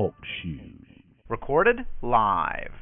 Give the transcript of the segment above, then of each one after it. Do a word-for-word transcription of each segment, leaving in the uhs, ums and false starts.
Talkshoe. Recorded live.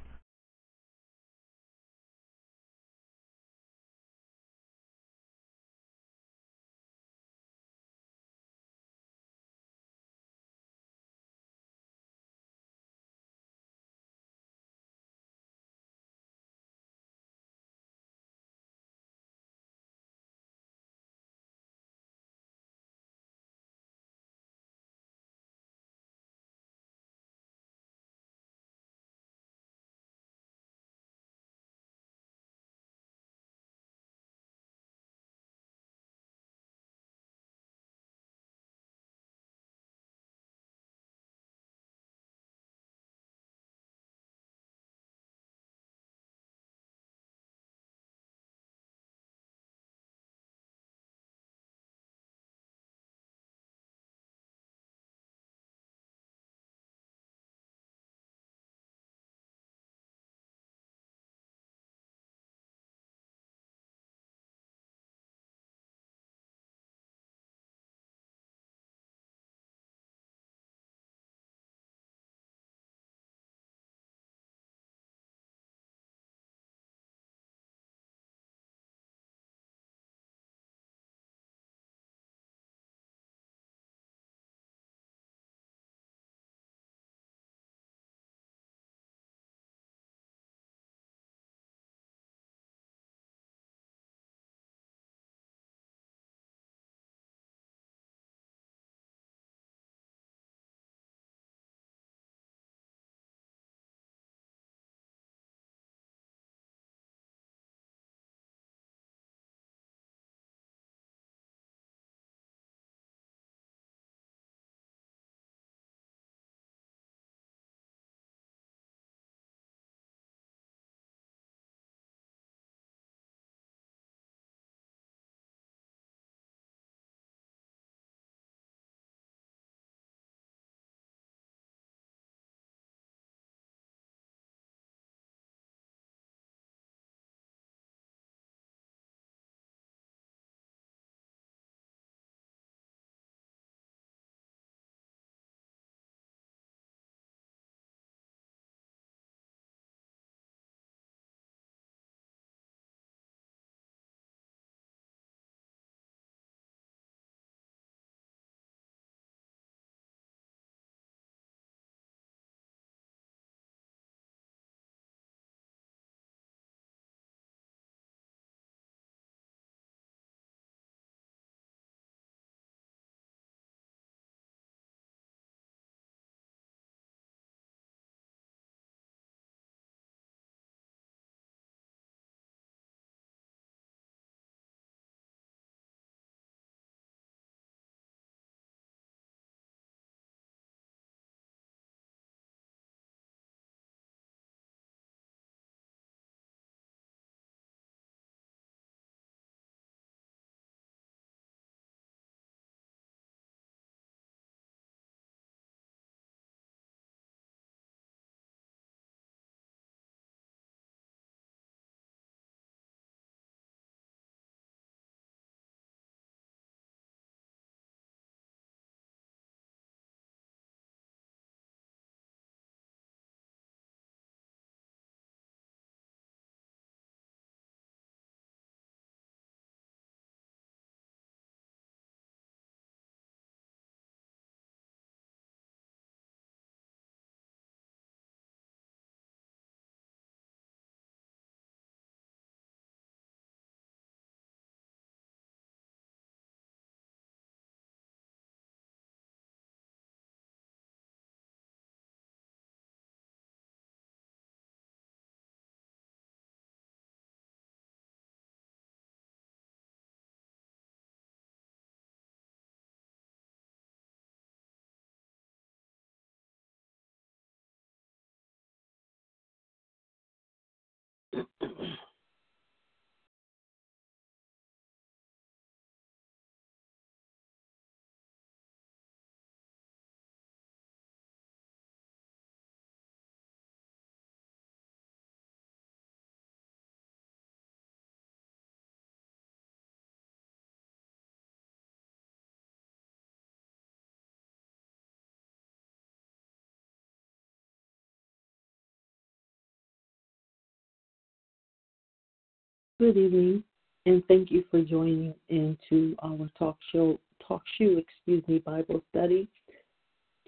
Good evening, and thank you for joining into our talk show, Talkshoe, excuse me, Bible study.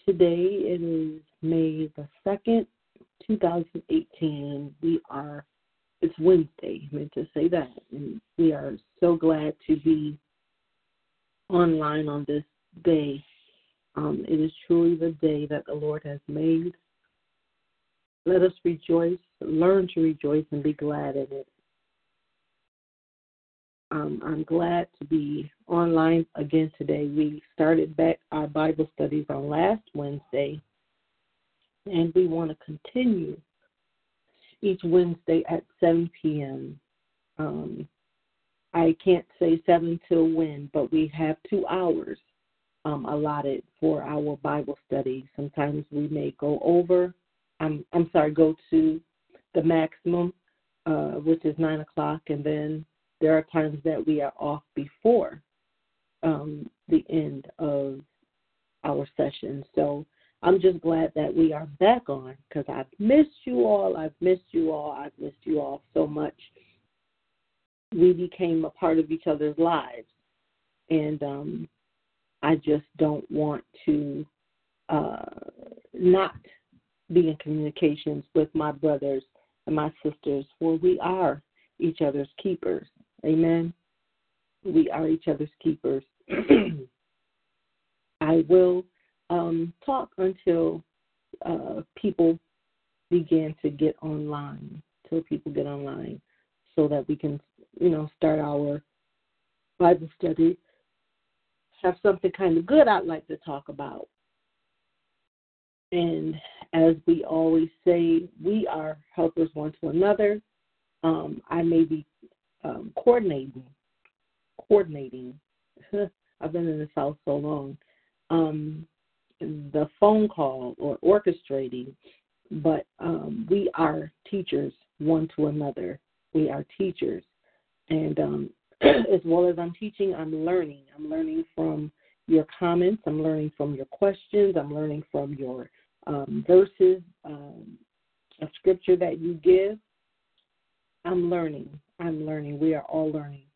Today it is May the second, two thousand eighteen. We are, it's Wednesday, I meant to say that, and we are so glad to be online on this day. Um, it is truly the day that the Lord has made. Let us rejoice, learn to rejoice, and be glad in it. Um, I'm glad to be online again today. We started back our Bible studies on last Wednesday, and we want to continue each Wednesday at seven p.m. Um, I can't say seven till when, but we have two hours um, allotted for our Bible study. Sometimes we may go over, I'm, I'm sorry, go to the maximum, uh, which is nine o'clock, and then there are times that we are off before um, the end of our session. So I'm just glad that we are back on, because I've missed you all, I've missed you all, I've missed you all so much. We became a part of each other's lives, and um, I just don't want to uh, not be in communications with my brothers and my sisters, for we are each other's keepers. Amen. We are each other's keepers. I will um, talk until uh, people begin to get online, until people get online, so that we can, you know, start our Bible study, have something kind of good I'd like to talk about. And as we always say, we are helpers one to another. Um, I may be Um, coordinating, coordinating, I've been in the South so long, um, the phone call or orchestrating, but um, we are teachers one to another. We are teachers. And um, as well as I'm teaching, I'm learning. I'm learning from your comments. I'm learning from your questions. I'm learning from your um, verses um, of scripture that you give. I'm learning. I'm learning. We are all learning.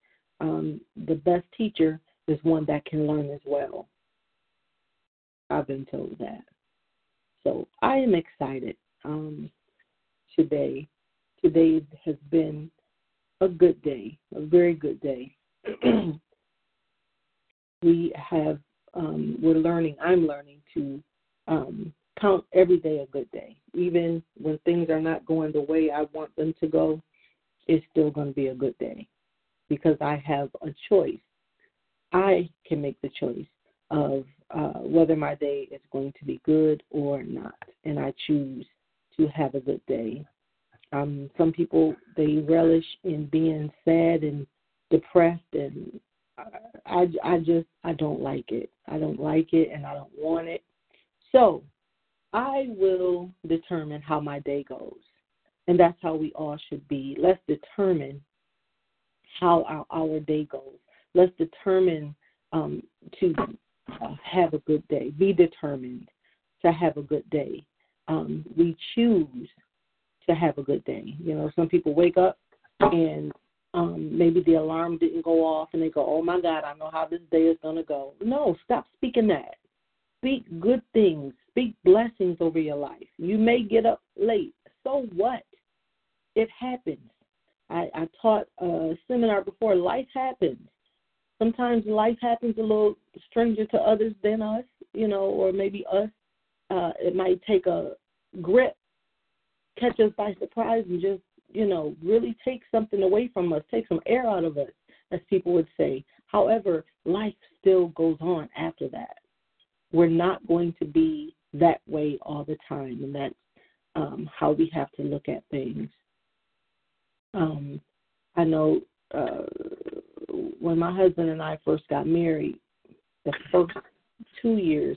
Um, the best teacher is one that can learn as well. I've been told that. So I am excited um, today. Today has been a good day, a very good day. We have, um, we're learning, I'm learning to um, count every day a good day. Even when things are not going the way I want them to go, it's still going to be a good day because I have a choice. I can make the choice of uh, whether my day is going to be good or not, and I choose to have a good day. Um, some people, they relish in being sad and depressed, and I, I just, I don't like it. I don't like it, and I don't want it. So I will determine how my day goes. And that's how we all should be. Let's determine how our, our day goes. Let's determine um, to uh, have a good day. Be determined to have a good day. Um, we choose to have a good day. You know, some people wake up and um, maybe the alarm didn't go off and they go, oh, my God, I know how this day is going to go. No, stop speaking that. Speak good things. Speak blessings over your life. You may get up late. So what? It happens. I, I taught a seminar before. Life happens. Sometimes life happens a little stranger to others than us, you know, or maybe us. Uh, it might take a grip, catch us by surprise, and just, you know, really take something away from us, take some air out of us, as people would say. However, life still goes on after that. We're not going to be that way all the time, and that's Um, how we have to look at things. Um, I know uh, when my husband and I first got married, the first two years,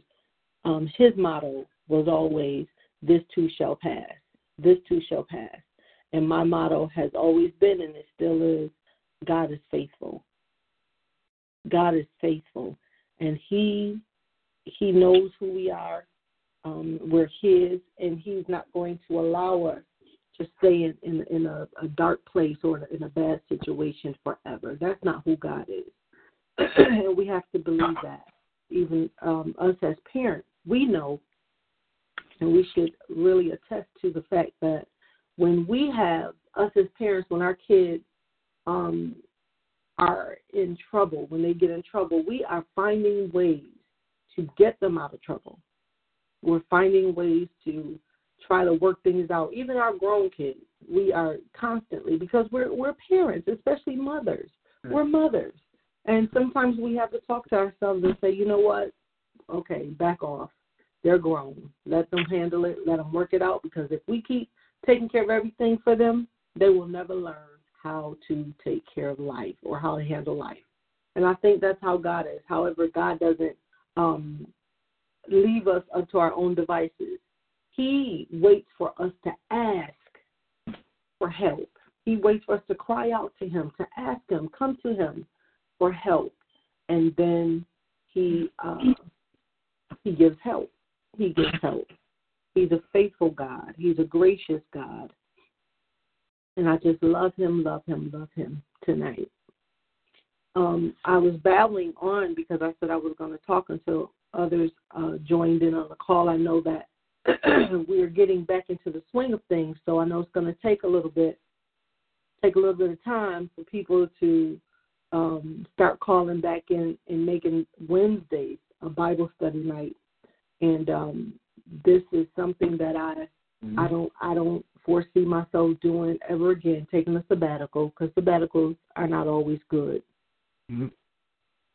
um, his motto was always, this too shall pass, this too shall pass. And my motto has always been, and it still is, God is faithful. God is faithful. And he, he knows who we are. Um, we're his, and he's not going to allow us just stay in, in, in a, a dark place or in a bad situation forever. That's not who God is. And we have to believe that. Even um, us as parents, we know, and we should really attest to the fact that when we have, us as parents, when our kids um, are in trouble, when they get in trouble, we are finding ways to get them out of trouble. We're finding ways to try to work things out. Even our grown kids, we are constantly, because we're we're parents, especially mothers. Right. We're mothers. And sometimes we have to talk to ourselves and say, you know what, okay, back off. They're grown. Let them handle it. Let them work it out, because if we keep taking care of everything for them, they will never learn how to take care of life or how to handle life. And I think that's how God is. However, God doesn't um, leave us up to our own devices. He waits for us to ask for help. He waits for us to cry out to him, to ask him, come to him for help. And then he uh, he gives help. He gives help. He's a faithful God. He's a gracious God. And I just love him, love him, love him tonight. Um, I was babbling on because I said I was going to talk until others uh, joined in on the call. I know that we're getting back into the swing of things, so I know it's going to take a little bit, take a little bit of time for people to um, start calling back in and making Wednesdays a Bible study night. And um, this is something that I mm-hmm. I don't I don't. foresee myself doing ever again, taking a sabbatical, because sabbaticals are not always good. Mm-hmm.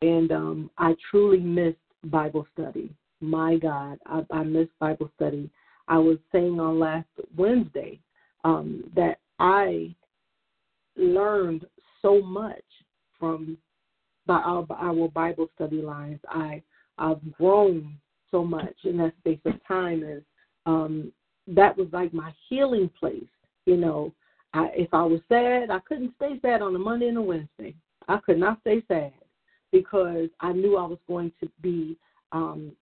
And um, I truly missed Bible study. My God, I, I missed Bible study. I was saying on last Wednesday um, that I learned so much from by our, our Bible study lines. I, I've grown so much in that space of time, and um, that was like my healing place, you know. I, if I was sad, I couldn't stay sad on a Monday and a Wednesday. I could not stay sad because I knew I was going to be um,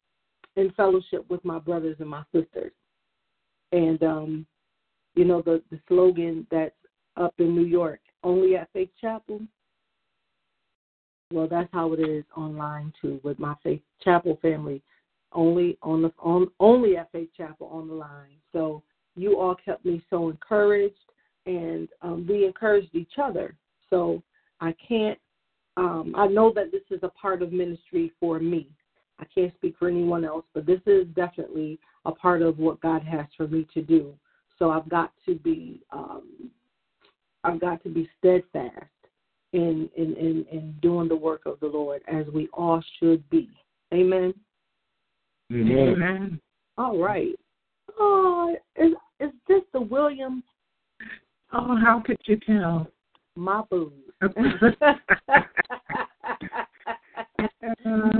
in fellowship with my brothers and my sisters. And, um, you know, the, the slogan that's up in New York, only at Faith Chapel, well, that's how it is online, too, with my Faith Chapel family. Only on the on, only at Faith Chapel on the line. So you all kept me so encouraged, and um, we encouraged each other. So I can't. Um, I know that this is a part of ministry for me. I can't speak for anyone else, but this is definitely a part of what God has for me to do. So I've got to be. Um, I've got to be steadfast in in, in in doing the work of the Lord, as we all should be. Amen. Amen. All right. Oh, is is this the Williams? Oh, how could you tell? My boo.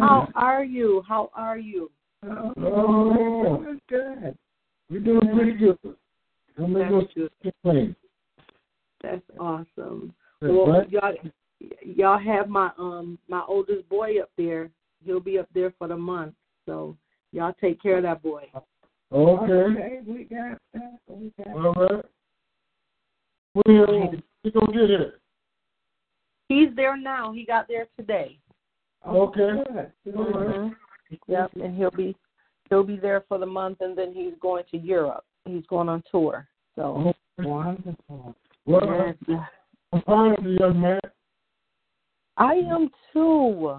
How are you? How are you? Oh, oh that's good. You're doing pretty good. Don't make us complain. That's awesome. Well, y'all, y'all have my um my oldest boy up there. He'll be up there for the month, so. Y'all take care of that boy. Okay. Okay, we got that. We got all right. Where is he going to get here? He's there now. He got there today. Okay. Mm-hmm. All right. Yep, and he'll be he'll be there for the month, and then he's going to Europe. He's going on tour. So oh, wonderful. Well, yes. I'm proud of you, young man. I am too.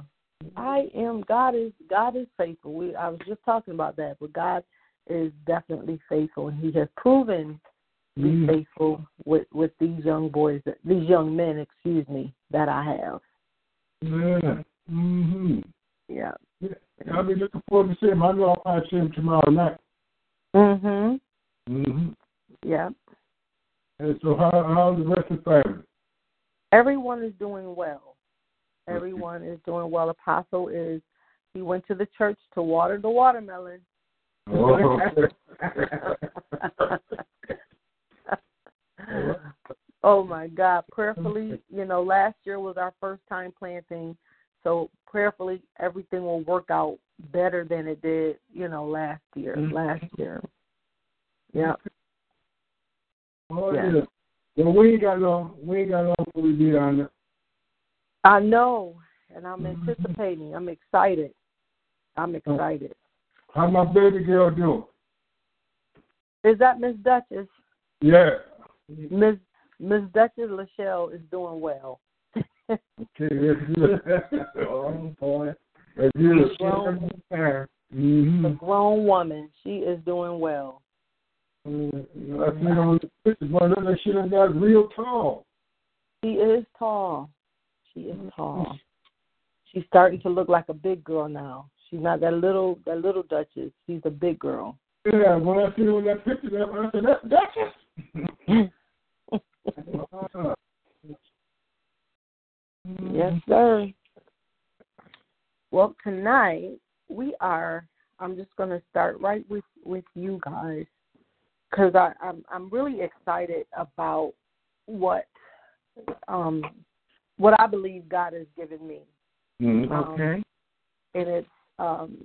I am. God is God is faithful. We, I was just talking about that, but God is definitely faithful, and He has proven to be mm. faithful with, with these young boys, these young men, excuse me, that I have. Yeah. Mm-hmm. Yeah. yeah. I'll be looking forward to seeing him. I know I'll probably see him tomorrow night. Mm-hmm. Mm-hmm. Yeah. And so, how how's the rest of the family? Everyone is doing well. Everyone is doing well. Apostle is, he went to the church to water the watermelon. Oh. Oh, my God. Prayerfully, you know, last year was our first time planting, so prayerfully everything will work out better than it did, you know, last year. Last year. Yeah. Oh, yeah. yeah. Well, we ain't got long. We ain't got long before we be on it. I know, and I'm anticipating. I'm excited. I'm excited. How my baby girl doing? Is that Miss Duchess? Yeah. Miss Miss Duchess Lachelle is doing well. Okay, that's good. Oh, boy. That's good. A mm-hmm. grown woman. She is doing well. Mm-hmm. I think on the pictures, but I she done got real tall. She is tall. She is tall. She's starting to look like a big girl now. She's not that little that little Duchess. She's a big girl. Yeah, when I see her in that picture, I said, that's Duchess. uh-huh. Yes, sir. Well, tonight we are, I'm just going to start right with, with you guys because I'm, I'm really excited about what um, what I believe God has given me. Mm, okay. Um, and it's, um,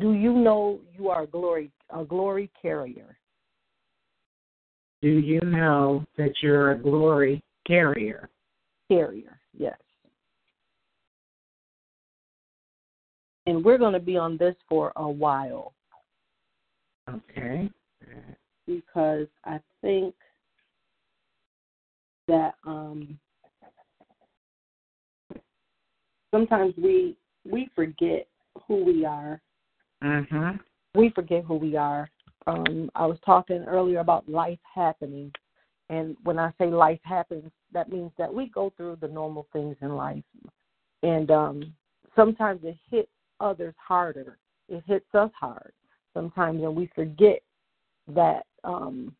do you know you are a glory, a glory carrier? Do you know that you're a glory carrier? Carrier, yes. And we're going to be on this for a while. Okay. Because I think that um, sometimes we we forget who we are. Uh-huh. We forget who we are. Um, I was talking earlier about life happening. And when I say life happens, that means that we go through the normal things in life. And um, sometimes it hits others harder. It hits us hard sometimes, and we forget that um,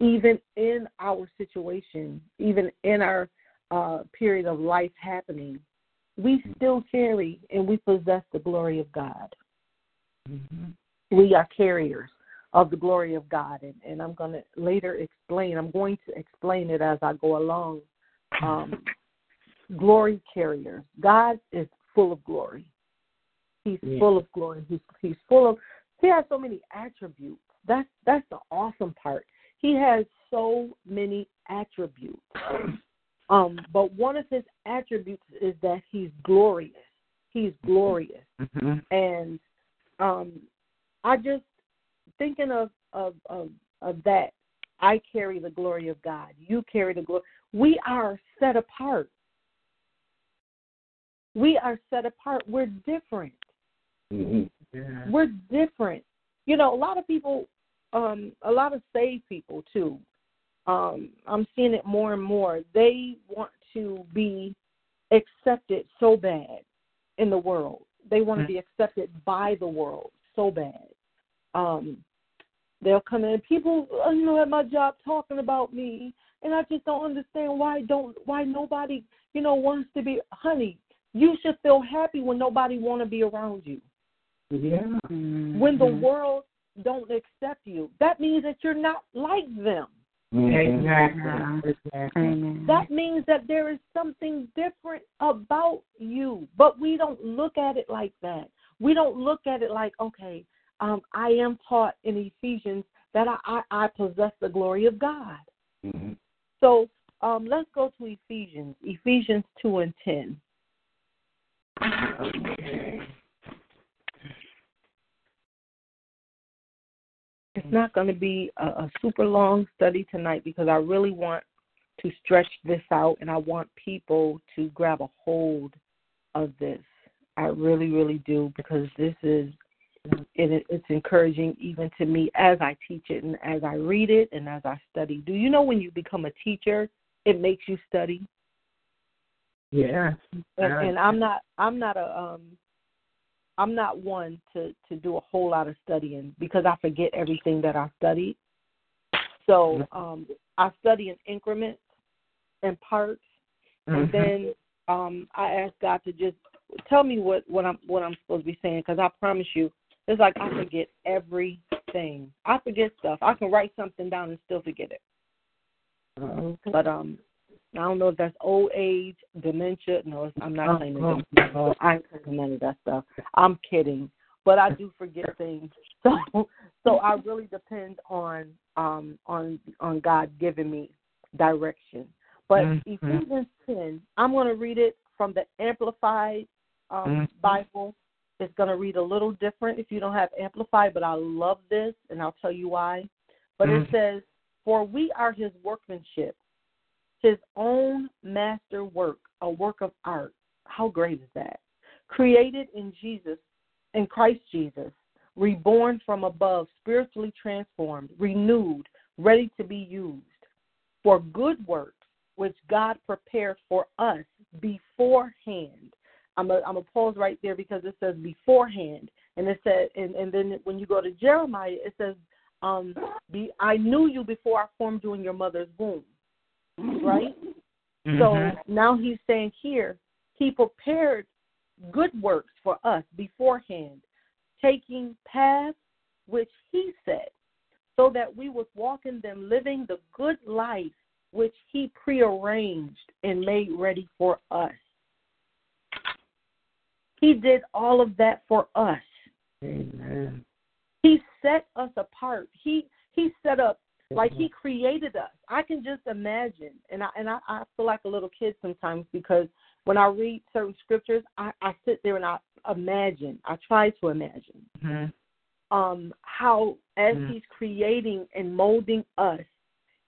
even in our situation, even in our uh, period of life happening, we still carry and we possess the glory of God. Mm-hmm. We are carriers of the glory of God, and, and I'm going to later explain. I'm going to explain it as I go along. Um, glory carriers. God is full of glory. He's yeah. full of glory. He's he's full of. He has so many attributes. That's that's the awesome part. He has so many attributes. Um, but one of his attributes is that he's glorious. He's glorious. Mm-hmm. And um, I just thinking of of, of of that. I carry the glory of God. You carry the glory. We are set apart. We are set apart. We're different. Mm-hmm. Yeah. We're different. You know, a lot of people, um, a lot of saved people, too, um, I'm seeing it more and more. They want to be accepted so bad in the world. They want to be accepted by the world so bad. Um, they'll come in. People, you know, at my job talking about me, and I just don't understand why don't why nobody, you know, wants to be, honey, you should feel happy when nobody want to be around you. Yeah. When the world don't accept you, that means that you're not like them. Mm-hmm. Exactly. That means that there is something different about you, but we don't look at it like that. We don't look at it like, okay, um, I am taught in Ephesians that I, I, I possess the glory of God. Mm-hmm. So um, let's go to Ephesians, Ephesians two and ten. Okay. It's not going to be a, a super long study tonight because I really want to stretch this out and I want people to grab a hold of this. I really, really do because this is, it, it's encouraging even to me as I teach it and as I read it and as I study. Do you know when you become a teacher, it makes you study? Yeah, and, and I'm not. I'm not a. Um, I'm not one to, to do a whole lot of studying because I forget everything that I studied. So um, I study in increments and parts, and mm-hmm. then um, I ask God to just tell me what, what I'm what I'm supposed to be saying because I promise you, it's like I forget everything. I forget stuff. I can write something down and still forget it. Okay. But um. I don't know if that's old age, dementia. No, I'm not claiming oh, that. Oh. I ain't claiming none of that stuff. I'm kidding. But I do forget things. So So I really depend on um, on on God giving me direction. But mm-hmm. Ephesians ten, I'm going to read it from the Amplified um, mm-hmm. Bible. It's going to read a little different if you don't have Amplified, but I love this, and I'll tell you why. But mm-hmm. it says, "For we are his workmanship, his own master work, a work of art." How great is that? "Created in Jesus, in Christ Jesus, reborn from above, spiritually transformed, renewed, ready to be used for good works, which God prepared for us beforehand." I'm a, I'm a pause right there because it says beforehand, and it said, and, and then when you go to Jeremiah, it says, um, be, "I knew you before I formed you in your mother's womb," right? Mm-hmm. So now he's saying here, he prepared good works for us beforehand, taking paths which he said, so that we would walk in them, living the good life which he prearranged and made ready for us. He did all of that for us. Amen. He set us apart. He he set up, like he created us. I can just imagine, and I and I, I feel like a little kid sometimes, because when I read certain scriptures, I, I sit there and I imagine. I try to imagine mm-hmm. um, how, as mm-hmm. he's creating and molding us,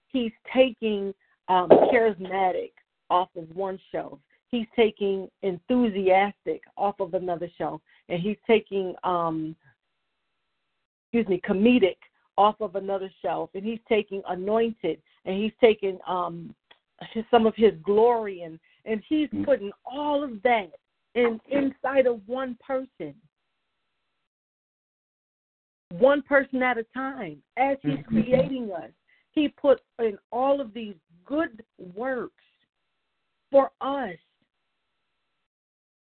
he's taking um, charismatic off of one shelf. He's taking enthusiastic off of another shelf. And he's taking, um, excuse me, comedic off of another shelf. And he's taking anointed. And he's taking um, his, some of his glory and And he's putting all of that in inside of one person, one person at a time. As he's mm-hmm. creating us, he put in all of these good works for us.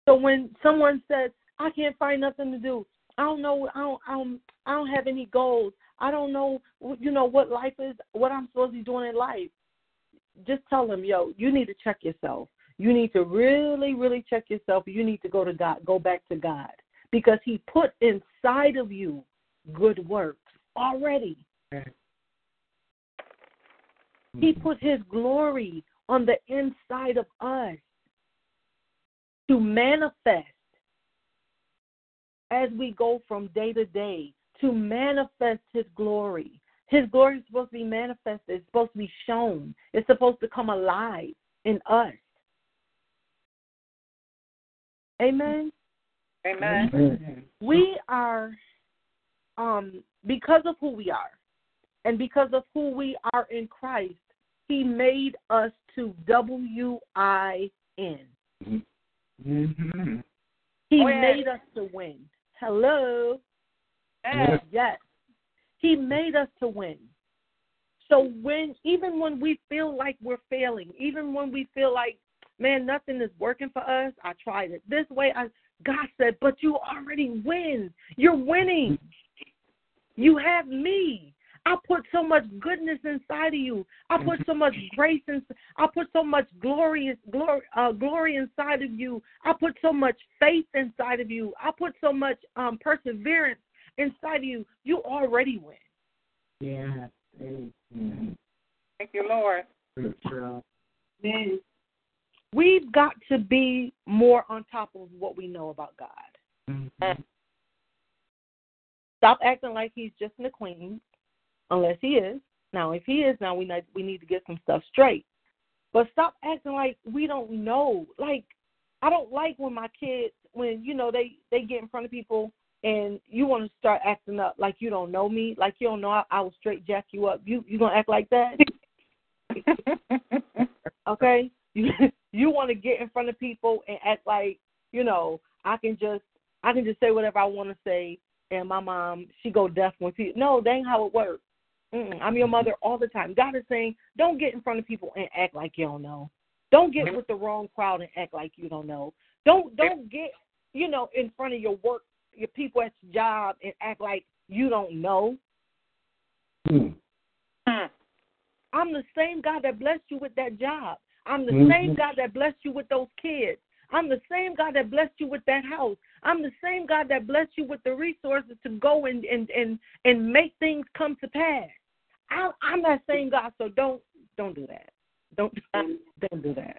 So when someone says, "I can't find nothing to do. I don't know. I don't. I don't, I don't have any goals. I don't know. You know what life is. What I'm supposed to be doing in life." Just tell them, "Yo, you need to check yourself. You need to really, really check yourself. You need to go to God, go back to God, because he put inside of you good works already." Mm-hmm. He put his glory on the inside of us to manifest as we go from day to day, to manifest his glory. His glory is supposed to be manifested. It's supposed to be shown. It's supposed to come alive in us. Amen? Amen. Amen. We are, um, because of who we are, and because of who we are in Christ, he made us to W I N. Mm-hmm. He win. made us to win. Hello? Yes. Yes. He made us to win. So when, even when we feel like we're failing, even when we feel like, man, nothing is working for us, I tried it this way, I, God said, but you already win. You're winning. You have me. I put so much goodness inside of you. I put so much grace in, I put so much glorious, glory, uh, glory inside of you. I put so much faith inside of you. I put so much um, perseverance inside of you. You already win. Yeah. Mm-hmm. Thank you, Lord. Man, we've got to be more on top of what we know about God. Mm-hmm. Stop acting like he's just an acquaintance, unless he is. Now, if he is, now we need, we need to get some stuff straight. But stop acting like we don't know. Like, I don't like when my kids, when, you know, they, they get in front of people, and you want to start acting up like you don't know me, like you don't know I, I will straight jack you up. You you gonna act like that? Okay? You you want to get in front of people and act like, you know, I can just I can just say whatever I want to say, and my mom, she go deaf when she. No, that ain't how it works. Mm-mm, I'm your mother all the time. God is saying, don't get in front of people and act like you don't know. Don't get with the wrong crowd and act like you don't know. Don't don't get, you know, in front of your work, your people at your job, and act like you don't know. Mm. I'm the same God that blessed you with that job. I'm the mm-hmm. same God that blessed you with those kids. I'm the same God that blessed you with that house. I'm the same God that blessed you with the resources to go and and and, and make things come to pass. I, I'm that same God, so don't don't do that. Don't don't do that.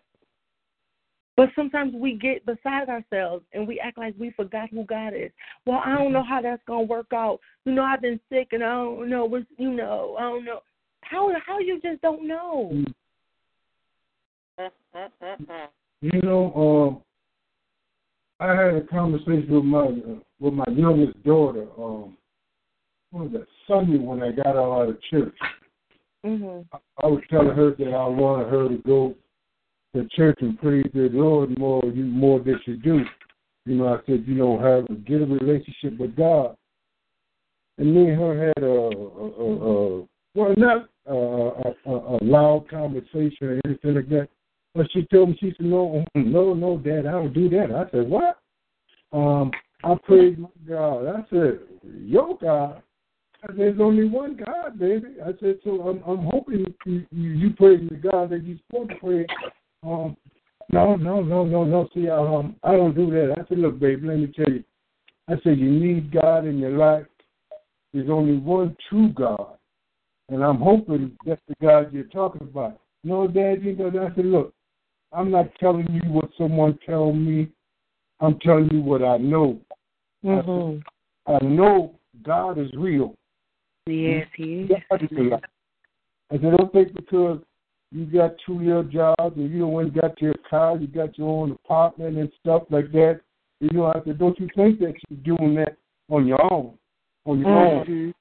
But sometimes we get beside ourselves and we act like we forgot who God is. Well, I don't know how that's gonna work out. You know, I've been sick and I don't know what's, you know, I don't know. How how you just don't know? You know, uh, I had a conversation with my uh, with my youngest daughter. Um, what was that Sunday when I got out of church? Mm-hmm. I, I was telling her that I wanted her to go to church and praise the Lord more. You more that you do. You know, I said you don't have to get a relationship with God. And me and her had a. a, a, a Well, not uh, a, a loud conversation or anything like that. But she told me, she said, no, no, no, Dad, I don't do that. I said, what? Um, I praise my God. I said, your God? I said, there's only one God, baby. I said, so I'm, I'm hoping you, you, you praise the God that you're supposed to praise. Um, no, no, no, no, no. See, I, um, I don't do that. I said, look, baby, let me tell you. I said, you need God in your life. There's only one true God. And I'm hoping that's the God you're talking about. No, Dad, you know, I said, look, I'm not telling you what someone told me. I'm telling you what I know. Mm-hmm. I, said, I know God is real. Yes, He is. God is real. I said, don't think because you got two little jobs and you don't got your car, you got your own apartment and stuff like that. You know, I said, don't you think that you're doing that on your own, on your mm-hmm. own.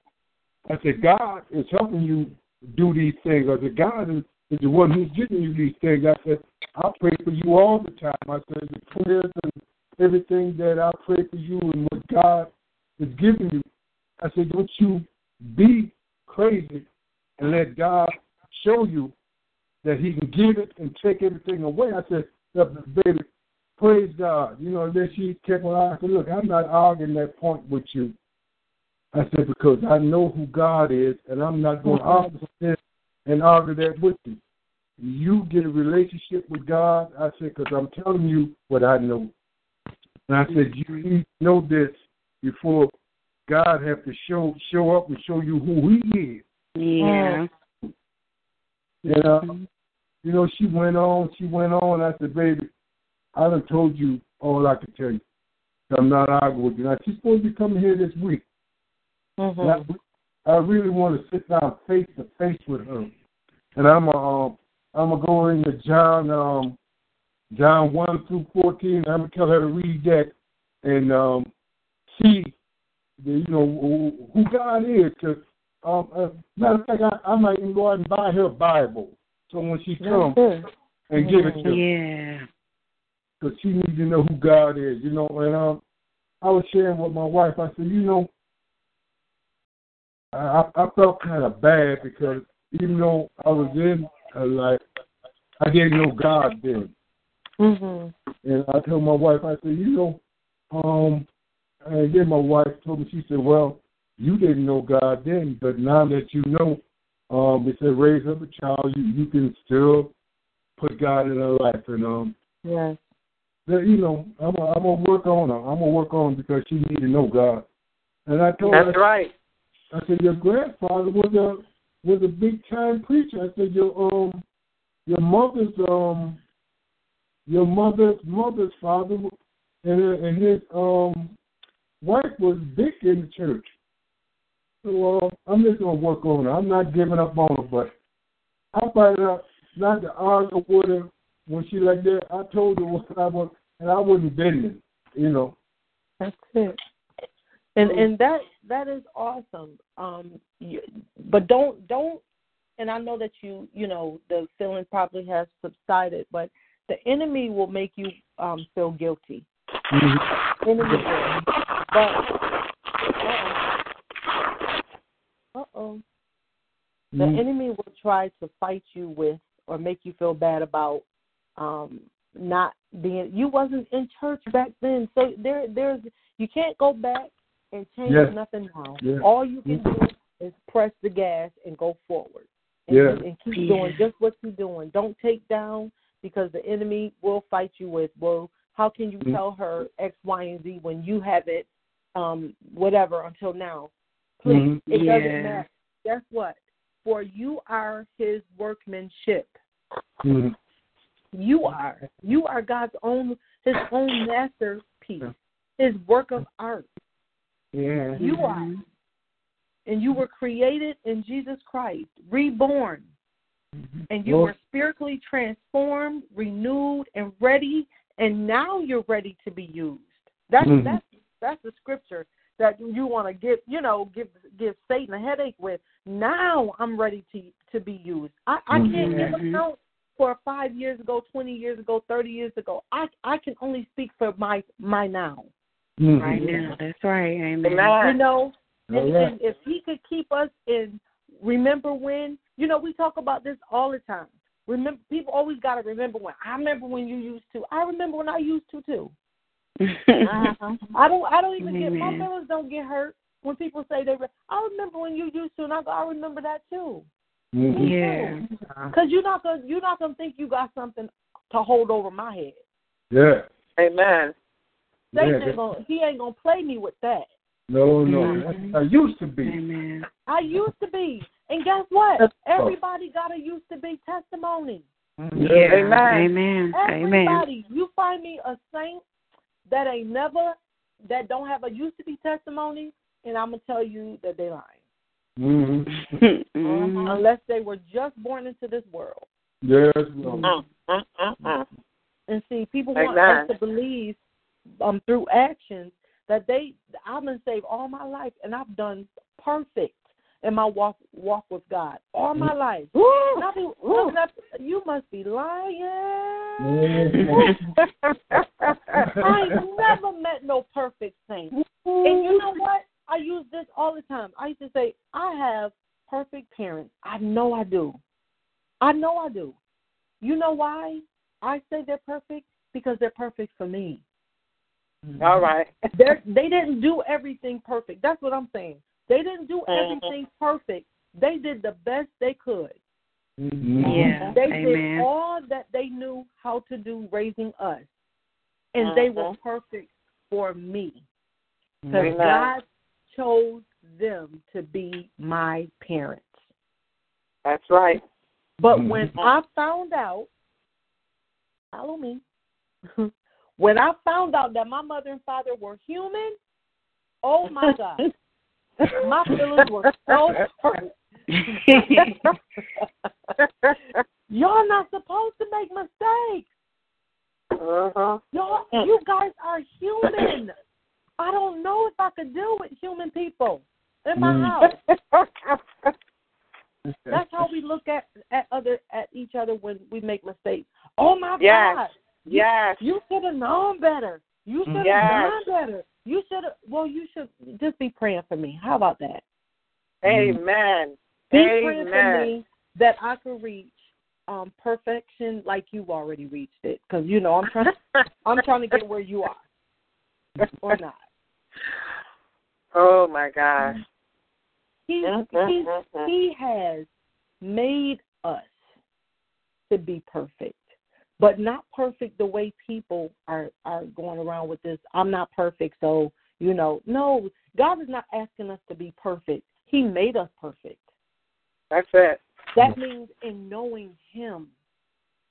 I said, God is helping you do these things. I said, God is, is the one who's giving you these things. I said, I pray for you all the time. I said, the prayers and everything that I pray for you and what God is giving you. I said, don't you be crazy and let God show you that He can give it and take everything away. I said, baby, praise God. You know, then she kept on. I said, look, I'm not arguing that point with you. I said, because I know who God is, and I'm not going to argue this and argue that with you. You get a relationship with God, I said, because I'm telling you what I know. And I said, you need to know this before God have to show show up and show you who He is. Yeah. And, uh, you know, she went on, she went on. I said, baby, I done told you all I could tell you. I'm not arguing with you. Now, she's supposed to be coming here this week. Mm-hmm. I, I really want to sit down face to face with her, and I'm uh, I'm gonna go into John um, John one through fourteen. I'm gonna tell her to read that and um, see the, you know who God is. Cause um, uh, matter of fact, I, I might even go out and buy her a Bible. So when she comes and give it to her, yeah, because she needs to know who God is. You know, and um, I was sharing with my wife. I said, you know. I, I felt kind of bad because even though I was in a life, I didn't know God then. Mm-hmm. And I told my wife, I said, you know, um, and then my wife told me, she said, well, you didn't know God then, but now that you know, um, it said raise up a child, you, you can still put God in her life. And, um, yeah. That, you know, I'm going to work on her. I'm going to work on her because she needs to know God. And I told That's her. That's right. I said, your grandfather was a was a big time preacher. I said, your um your mother's um your mother's mother's father and uh, and his um wife was big in the church. So uh, I'm just gonna work on her. I'm not giving up on her, but I find out not to argue with her when she like that. I told her what I was, and I wasn't bending, you know. That's it. And and that that is awesome. Um, you, but don't don't. And I know that you you know the feeling probably has subsided, but the enemy will make you um, feel guilty. Mm-hmm. Enemy will. But uh oh, the mm-hmm. enemy will try to fight you with or make you feel bad about um, not being. You wasn't in church back then, so there there's you can't go back. And change yes. nothing now. Yes. All you can do is press the gas and go forward. And, yes. and keep yes. doing just what you're doing. Don't take down because the enemy will fight you with, will How can you tell her X, Y, and Z when you haven't, um, whatever, until now? Please, mm-hmm. it yeah. doesn't matter. Guess what? For you are his workmanship. Mm-hmm. You are. You are God's own, his own masterpiece, his work of art. Yeah. You are. And you were created in Jesus Christ, reborn. Mm-hmm. And you Lord. were spiritually transformed, renewed, and ready. And now you're ready to be used. That's, mm-hmm. that's, that's the scripture that you want to give, you know, give give Satan a headache with. Now I'm ready to, to be used. I, I mm-hmm. can't give account for five years ago, twenty years ago, thirty years ago. I I can only speak for my my now. Mm-hmm. Right now, that's right. Amen. You know, and, and if he could keep us in, remember when, you know, we talk about this all the time. Remember, people always got to remember when. I remember when you used to. I remember when I used to too. uh-huh. I don't. I don't even Amen. get. My feelings don't get hurt when people say they. Re- I remember when you used to, and I go. I remember that too. Mm-hmm. Yeah. Because you're not gonna. You're not gonna think you got something to hold over my head. Yeah. Amen. Satan yeah. ain't gonna, he ain't gonna play me with that. No, no. Mm-hmm. I used to be. Amen. I used to be. And guess what? Everybody got a used to be testimony. Yeah. Amen. Amen. Everybody. You find me a saint that ain't never, that don't have a used to be testimony, and I'm going to tell you that they lying. Mm-hmm. Mm-hmm. Unless they were just born into this world. Yes. Mm-hmm. Mm-hmm. And see, people want exactly. us to believe um, through actions that they, I've been saved all my life, and I've done perfect. In my walk walk with God all my life. Ooh, be, ooh. Up, you must be lying. I ain't never met no perfect saint. And you know what? I use this all the time. I used to say, I have perfect parents. I know I do. I know I do. You know why I say they're perfect? Because they're perfect for me. All right. They're, they didn't do everything perfect. That's what I'm saying. They didn't do everything perfect. They did the best they could. Mm-hmm. Yeah, they Amen. did all that they knew how to do raising us. And uh-huh. they were perfect for me. Because God chose them to be my parents. That's right. But mm-hmm. when I found out, follow me, when I found out that my mother and father were human, oh my God. My feelings were so hurt. Y'all not supposed to make mistakes. Uh-huh. Y'all, you guys are human. I don't know if I could deal with human people in my mm. house. That's how we look at at other at each other when we make mistakes. Oh my yes. God! Yes, you, you should have known better. You should have yes. done better. You should, well, you should just be praying for me. How about that? Amen. Be Amen. praying for me that I could reach um, perfection like you've already reached it. Because, you know, I'm trying, I'm trying to get where you are. Or not. Oh, my gosh. He, he, he has made us to be perfect. But not perfect the way people are, are going around with this. I'm not perfect, so, you know. No, God is not asking us to be perfect. He made us perfect. That's it. That means in knowing him.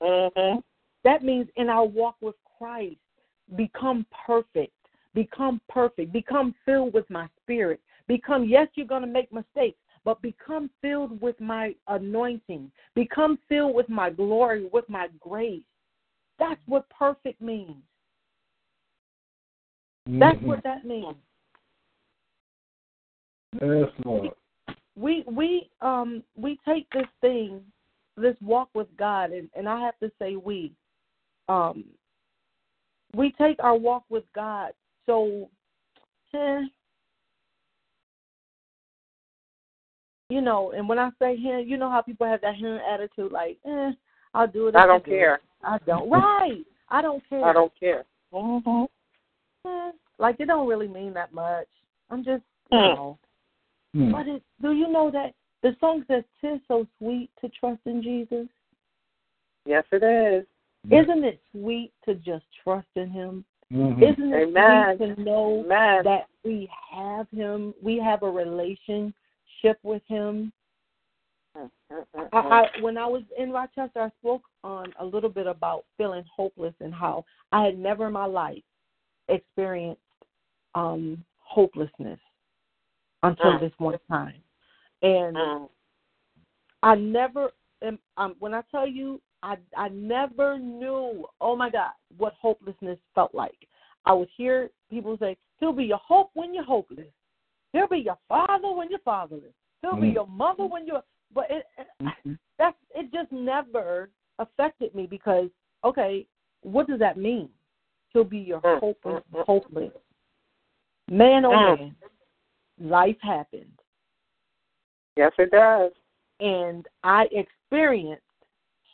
Mm-hmm. That means in our walk with Christ, become perfect. Become perfect. Become filled with my spirit. Become, yes, you're going to make mistakes. But become filled with my anointing. Become filled with my glory, with my grace. That's what perfect means. That's what that means. Yes, Lord. We we um we take this thing, this walk with God, and, and I have to say we um we take our walk with God so eh, you know, and when I say him, you know how people have that him attitude, like, eh, I'll do it. I don't care. I don't. Right. I don't care. I don't care. Mm-hmm. Eh, like, it don't really mean that much. I'm just, you mm. know. Mm. But it, do you know that the song says, "'Tis so sweet to trust in Jesus"? Yes, it is. Isn't it sweet to just trust in him? Mm-hmm. Isn't it Amen. sweet to know Amen. that we have him, we have a relationship with him? I, I, when I was in Rochester, I spoke on a little bit about feeling hopeless and how I had never in my life experienced um, hopelessness until uh, this one time. And uh, I never, am, um, when I tell you, I, I never knew, oh, my God, what hopelessness felt like. I would hear people say, he'll be your hope when you're hopeless. He'll be your father when you're fatherless. He'll mm-hmm. be your mother when you're... But it mm-hmm. that it just never affected me because, okay, what does that mean? He'll be your hopeless, hopeless. Man, oh, man, life happened. Yes, it does. And I experienced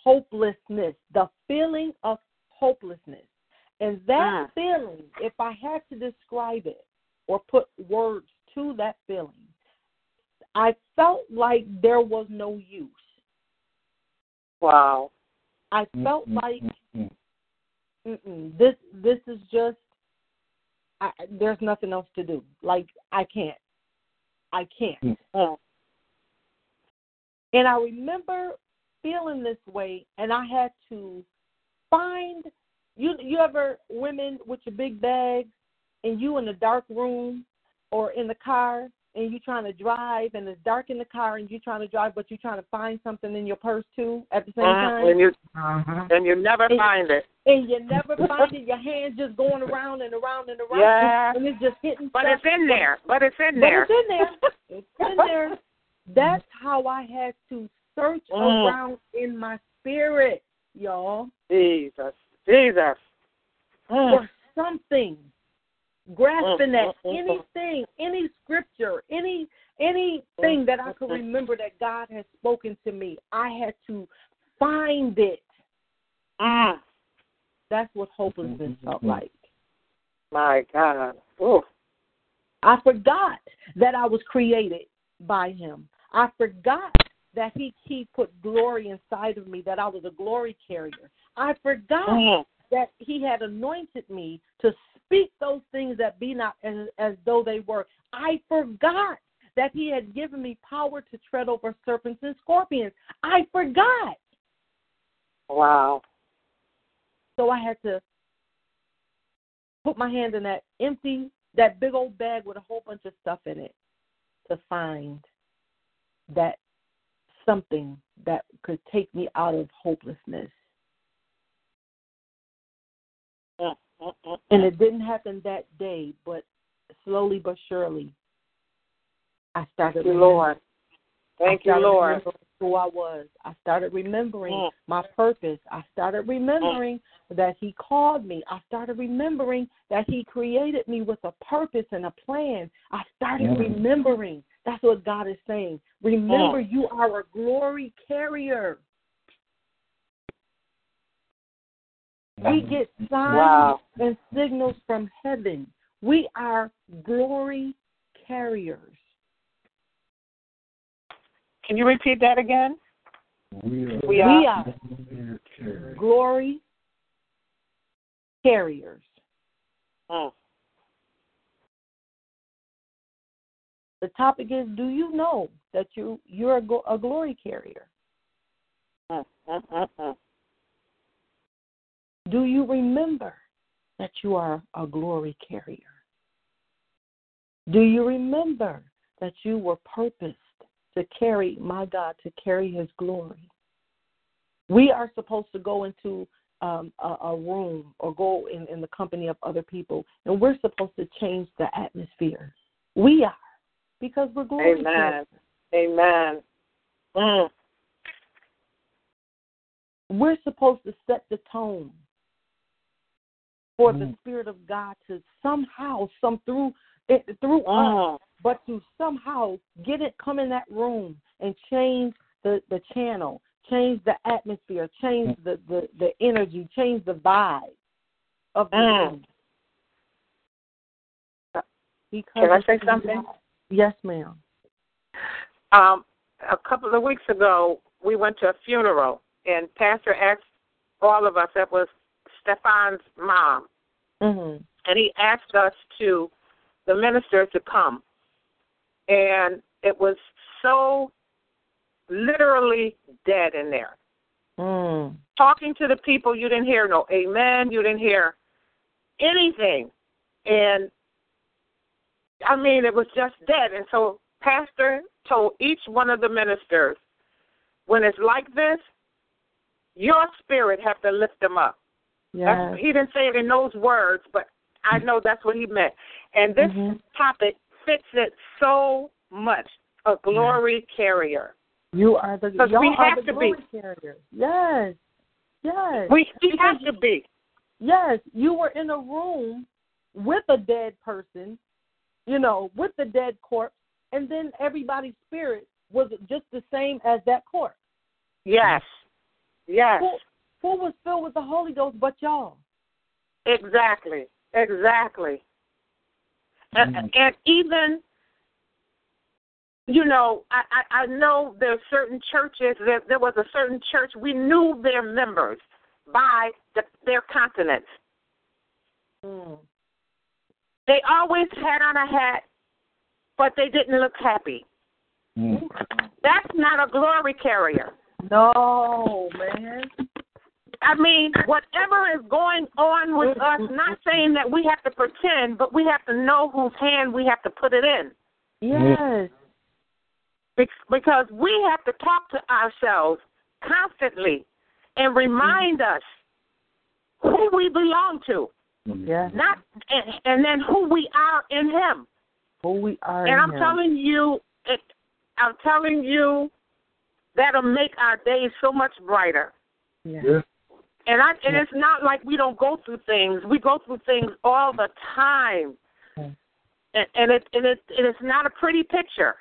hopelessness, the feeling of hopelessness. And that mm. feeling, if I had to describe it or put words to that feeling, I felt like there was no use. Wow. I felt mm-hmm. like mm-mm, this this is just, I, there's nothing else to do. Like, I can't. I can't. Mm. And I remember feeling this way, and I had to find, you, you ever women with your big bags and you in a dark room or in the car, and you're trying to drive, and it's dark in the car, and you're trying to drive, but you're trying to find something in your purse, too, at the same uh, time. And you, uh-huh. and you never and, find it. And you never find it. Your hand's just going around and around and around. Yeah. And it's just hitting But stuff. it's in there. But it's in there. But it's in there. It's in there. That's how I had to search mm. around in my spirit, y'all. Jesus. Jesus. For something. Grasping at anything, any scripture, any anything that I could remember that God has spoken to me, I had to find it. Ah, that's what hopelessness felt like. My God, Ooh. I forgot that I was created by Him. I forgot that He He put glory inside of me, that I was a glory carrier. I forgot mm. that He had anointed me to. Speak those things that be not as, as though they were. I forgot that He had given me power to tread over serpents and scorpions. I forgot. Wow. So I had to put my hand in that empty, that big old bag with a whole bunch of stuff in it to find that something that could take me out of hopelessness. Yeah. And it didn't happen that day, but slowly but surely, I started Thank you, Lord. Thank I started you, Lord. Who I was. I started remembering mm. my purpose. I started remembering mm. that He called me. I started remembering that He created me with a purpose and a plan. I started mm. remembering. That's what God is saying. Remember, mm. you are a glory carrier. We get signs wow. and signals from heaven. We are glory carriers. Can you repeat that again? We are, we are, we are carriers. Glory carriers. Oh. The topic is, do you know that you, you're a, a glory carrier? Uh, uh, uh, uh. Do you remember that you are a glory carrier? Do you remember that you were purposed to carry, my God, to carry His glory? We are supposed to go into um, a, a room or go in, in the company of other people, and we're supposed to change the atmosphere. We are, because we're glory carriers. Amen. Amen. Mm. We're supposed to set the tone. For mm. the Spirit of God to somehow, some through it, through uh. us, but to somehow get it, come in that room and change the, the channel, change the atmosphere, change the, the, the energy, change the vibe of the uh. room. Because Can I say something? God. Yes, ma'am. Um, a couple of weeks ago, we went to a funeral, and Pastor asked all of us. That was Stefan's mom. Mm-hmm. And he asked us to, the minister, to come. And it was so literally dead in there. Mm. Talking to the people, you didn't hear no amen. You didn't hear anything. And, I mean, it was just dead. And so Pastor told each one of the ministers, when it's like this, your spirit have to lift them up. Yes. He didn't say it in those words, but I know that's what he meant. And this mm-hmm. topic fits it so much, a glory yeah. carrier. You are the, y'all we are have the to glory be. Carrier. Yes, yes. We, we have to be. Yes, you were in a room with a dead person, you know, with the dead corpse, and then everybody's spirit was just the same as that corpse. Yes, yes. Who, who was filled with the Holy Ghost but y'all? Exactly, exactly. Mm-hmm. And, and even... You know, I, I, I know there's certain churches, there, there was a certain church, we knew their members by the, their continents. Mm. They always had on a hat, but they didn't look happy. Mm. That's not a glory carrier. No, man. I mean, whatever is going on with us, not saying that we have to pretend, but we have to know whose hand we have to put it in. Yes. Because we have to talk to ourselves constantly and remind mm-hmm. us who we belong to, yeah. not and, and then who we are in Him. Who we are, and in I'm him. telling you, it, I'm telling you, that'll make our days so much brighter. Yeah. yeah. And I and yeah. it's not like we don't go through things. We go through things all the time, yeah. and, and it and it and it's not a pretty picture.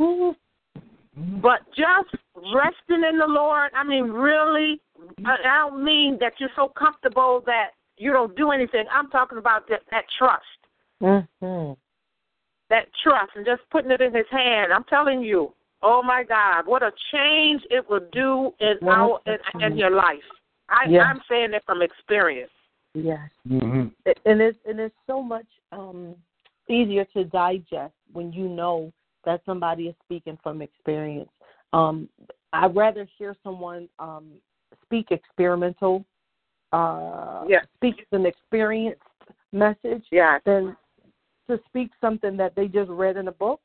But just resting in the Lord, I mean, really, I don't mean that you're so comfortable that you don't do anything. I'm talking about that, that trust. Mm-hmm. That trust and just putting it in His hand. I'm telling you, oh, my God, what a change it will do in yes. our in, in your life. I, yes. I'm saying that from experience. Yes. Mm-hmm. And, it's, and it's so much um, easier to digest when you know that somebody is speaking from experience. Um, I'd rather hear someone um, speak experimental, uh, yes. speak an experienced message yes. than to speak something that they just read in a book.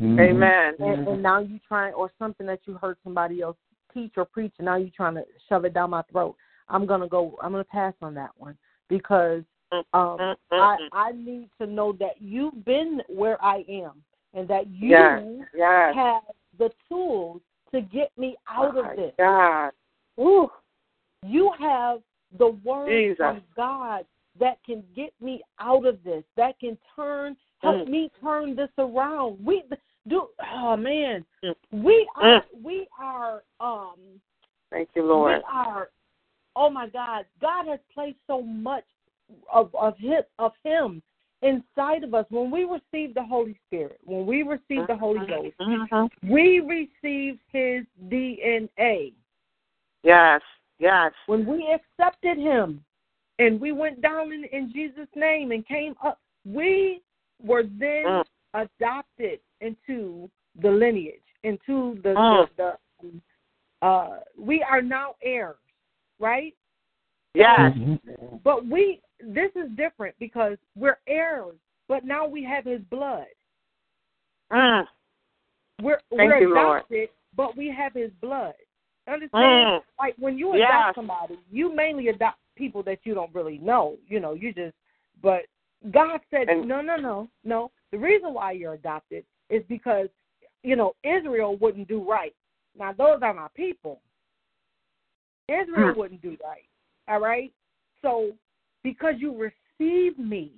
Mm-hmm. Amen. And, and now you try, or something that you heard somebody else teach or preach, and now you're trying to shove it down my throat. I'm gonna go. I'm gonna pass on that one because um, mm-hmm. I, I need to know that you've been where I am. And that you yes, yes. have the tools to get me out oh of this. God. Ooh. You have the word Jesus. From God that can get me out of this, that can turn, help mm. me turn this around. We do, oh man, mm. we are, mm. we are, um, thank you, Lord. We are, oh my God, God has placed so much of, of, his, of Him. Inside of us, when we receive the Holy Spirit, when we receive the Holy Ghost, uh-huh. we receive His D N A. Yes, yes. When we accepted Him and we went down in, in Jesus' name and came up, we were then uh. adopted into the lineage, into the, uh. the, the uh, we are now heirs, right? Yes. Mm-hmm. But we... This is different because we're heirs, but now we have His blood. Mm. We're, we're you, adopted, Lord. But we have His blood. Understand? Mm. Like when you yes. adopt somebody, you mainly adopt people that you don't really know. You know, you just, but God said, and, no, no, no, no. The reason why you're adopted is because, you know, Israel wouldn't do right. Now, those are my people. Israel mm. wouldn't do right. All right? So, because you receive me,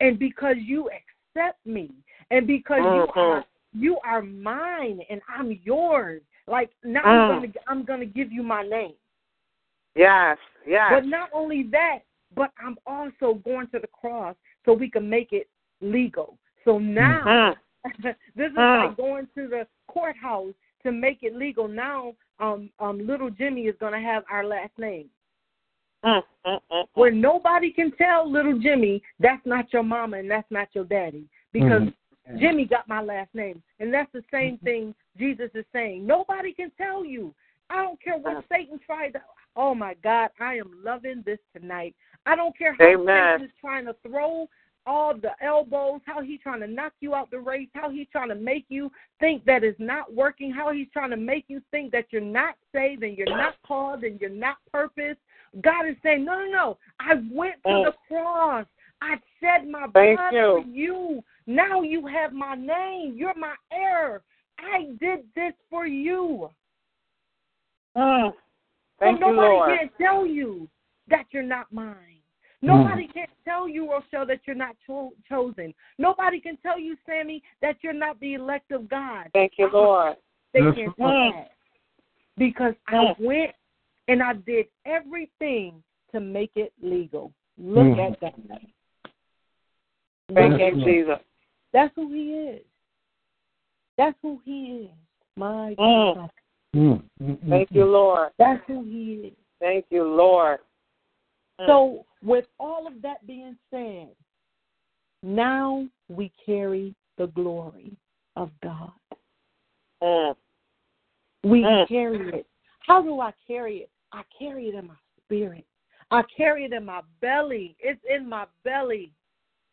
and because you accept me, and because mm-hmm. you are you are mine, and I'm yours. Like now, mm. I'm gonna I'm gonna give you my name. Yes, yes. But not only that, but I'm also going to the cross so we can make it legal. So now, mm-hmm. this is mm. like going to the courthouse to make it legal. Now, um, um, little Jimmy is gonna have our last name. Mm, mm, mm, where nobody can tell little Jimmy that's not your mama and that's not your daddy, because mm-hmm. Jimmy got my last name. And that's the same mm-hmm. thing Jesus is saying. Nobody can tell you. I don't care what Satan tried to. Oh, my God, I am loving this tonight. I don't care how Amen. Satan is trying to throw all the elbows, how he's trying to knock you out the race, how he's trying to make you think that it's not working, how he's trying to make you think that you're not saved and you're not called and you're not purposed. God is saying, no, no, no, I went to oh. the cross. I shed my Thank blood you. For you. Now you have my name. You're my heir. I did this for you. Mm. Thank so nobody you, Lord. Can't tell you that you're not mine. Nobody mm. can tell you, Rochelle, that you're not cho- chosen. Nobody can tell you, Sammy, that you're not the elect of God. Thank you, Lord. They yes. can't tell that. Because yes. I went and I did everything to make it legal. Look mm. at that. Thank you, Jesus. That's who he is. That's who he is. My mm. God. Mm. Thank you, Lord. That's who he is. Thank you, Lord. Mm. So, with all of that being said, now we carry the glory of God. Mm. We mm. carry it. How do I carry it? I carry it in my spirit. I carry it in my belly. It's in my belly.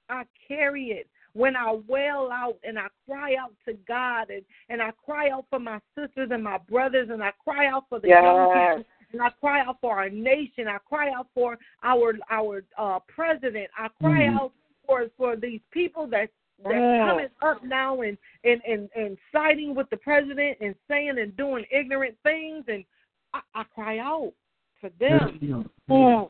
I carry it. When I wail out and I cry out to God, and, and I cry out for my sisters and my brothers, and I cry out for the yes. young people. And I cry out for our nation. I cry out for our our uh, president. I cry mm-hmm. out for for these people that that's yeah. coming up now and, and, and, and siding with the president and saying and doing ignorant things. And I, I cry out for them yeah. oh.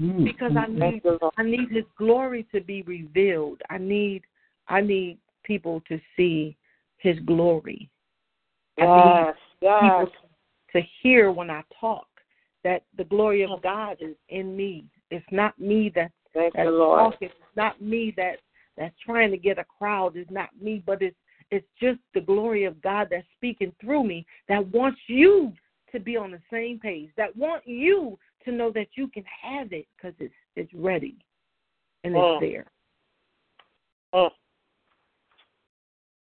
mm-hmm. because I need I need his glory to be revealed. I need I need people to see his glory. Yes, I need yes. to hear when I talk that the glory of God is in me. It's not me that, that's talking. It's not me that, that's trying to get a crowd. It's not me, but it's it's just the glory of God that's speaking through me, that wants you to be on the same page, that want you to know that you can have it because it's, it's ready and oh. it's there. Oh.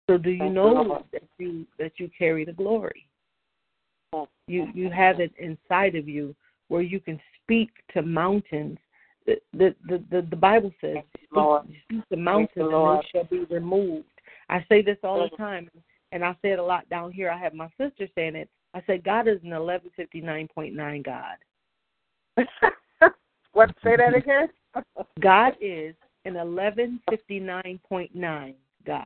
So do you Thank know that you, that you carry the glory? You you have it inside of you where you can speak to mountains. The the the, the Bible says, speak, speak to mountains and they shall be removed. I say this all the time, and I say it a lot down here. I have my sister saying it. I say, God is an eleven fifty-nine point nine God. What? Say that again? God is an eleven fifty-nine point nine God.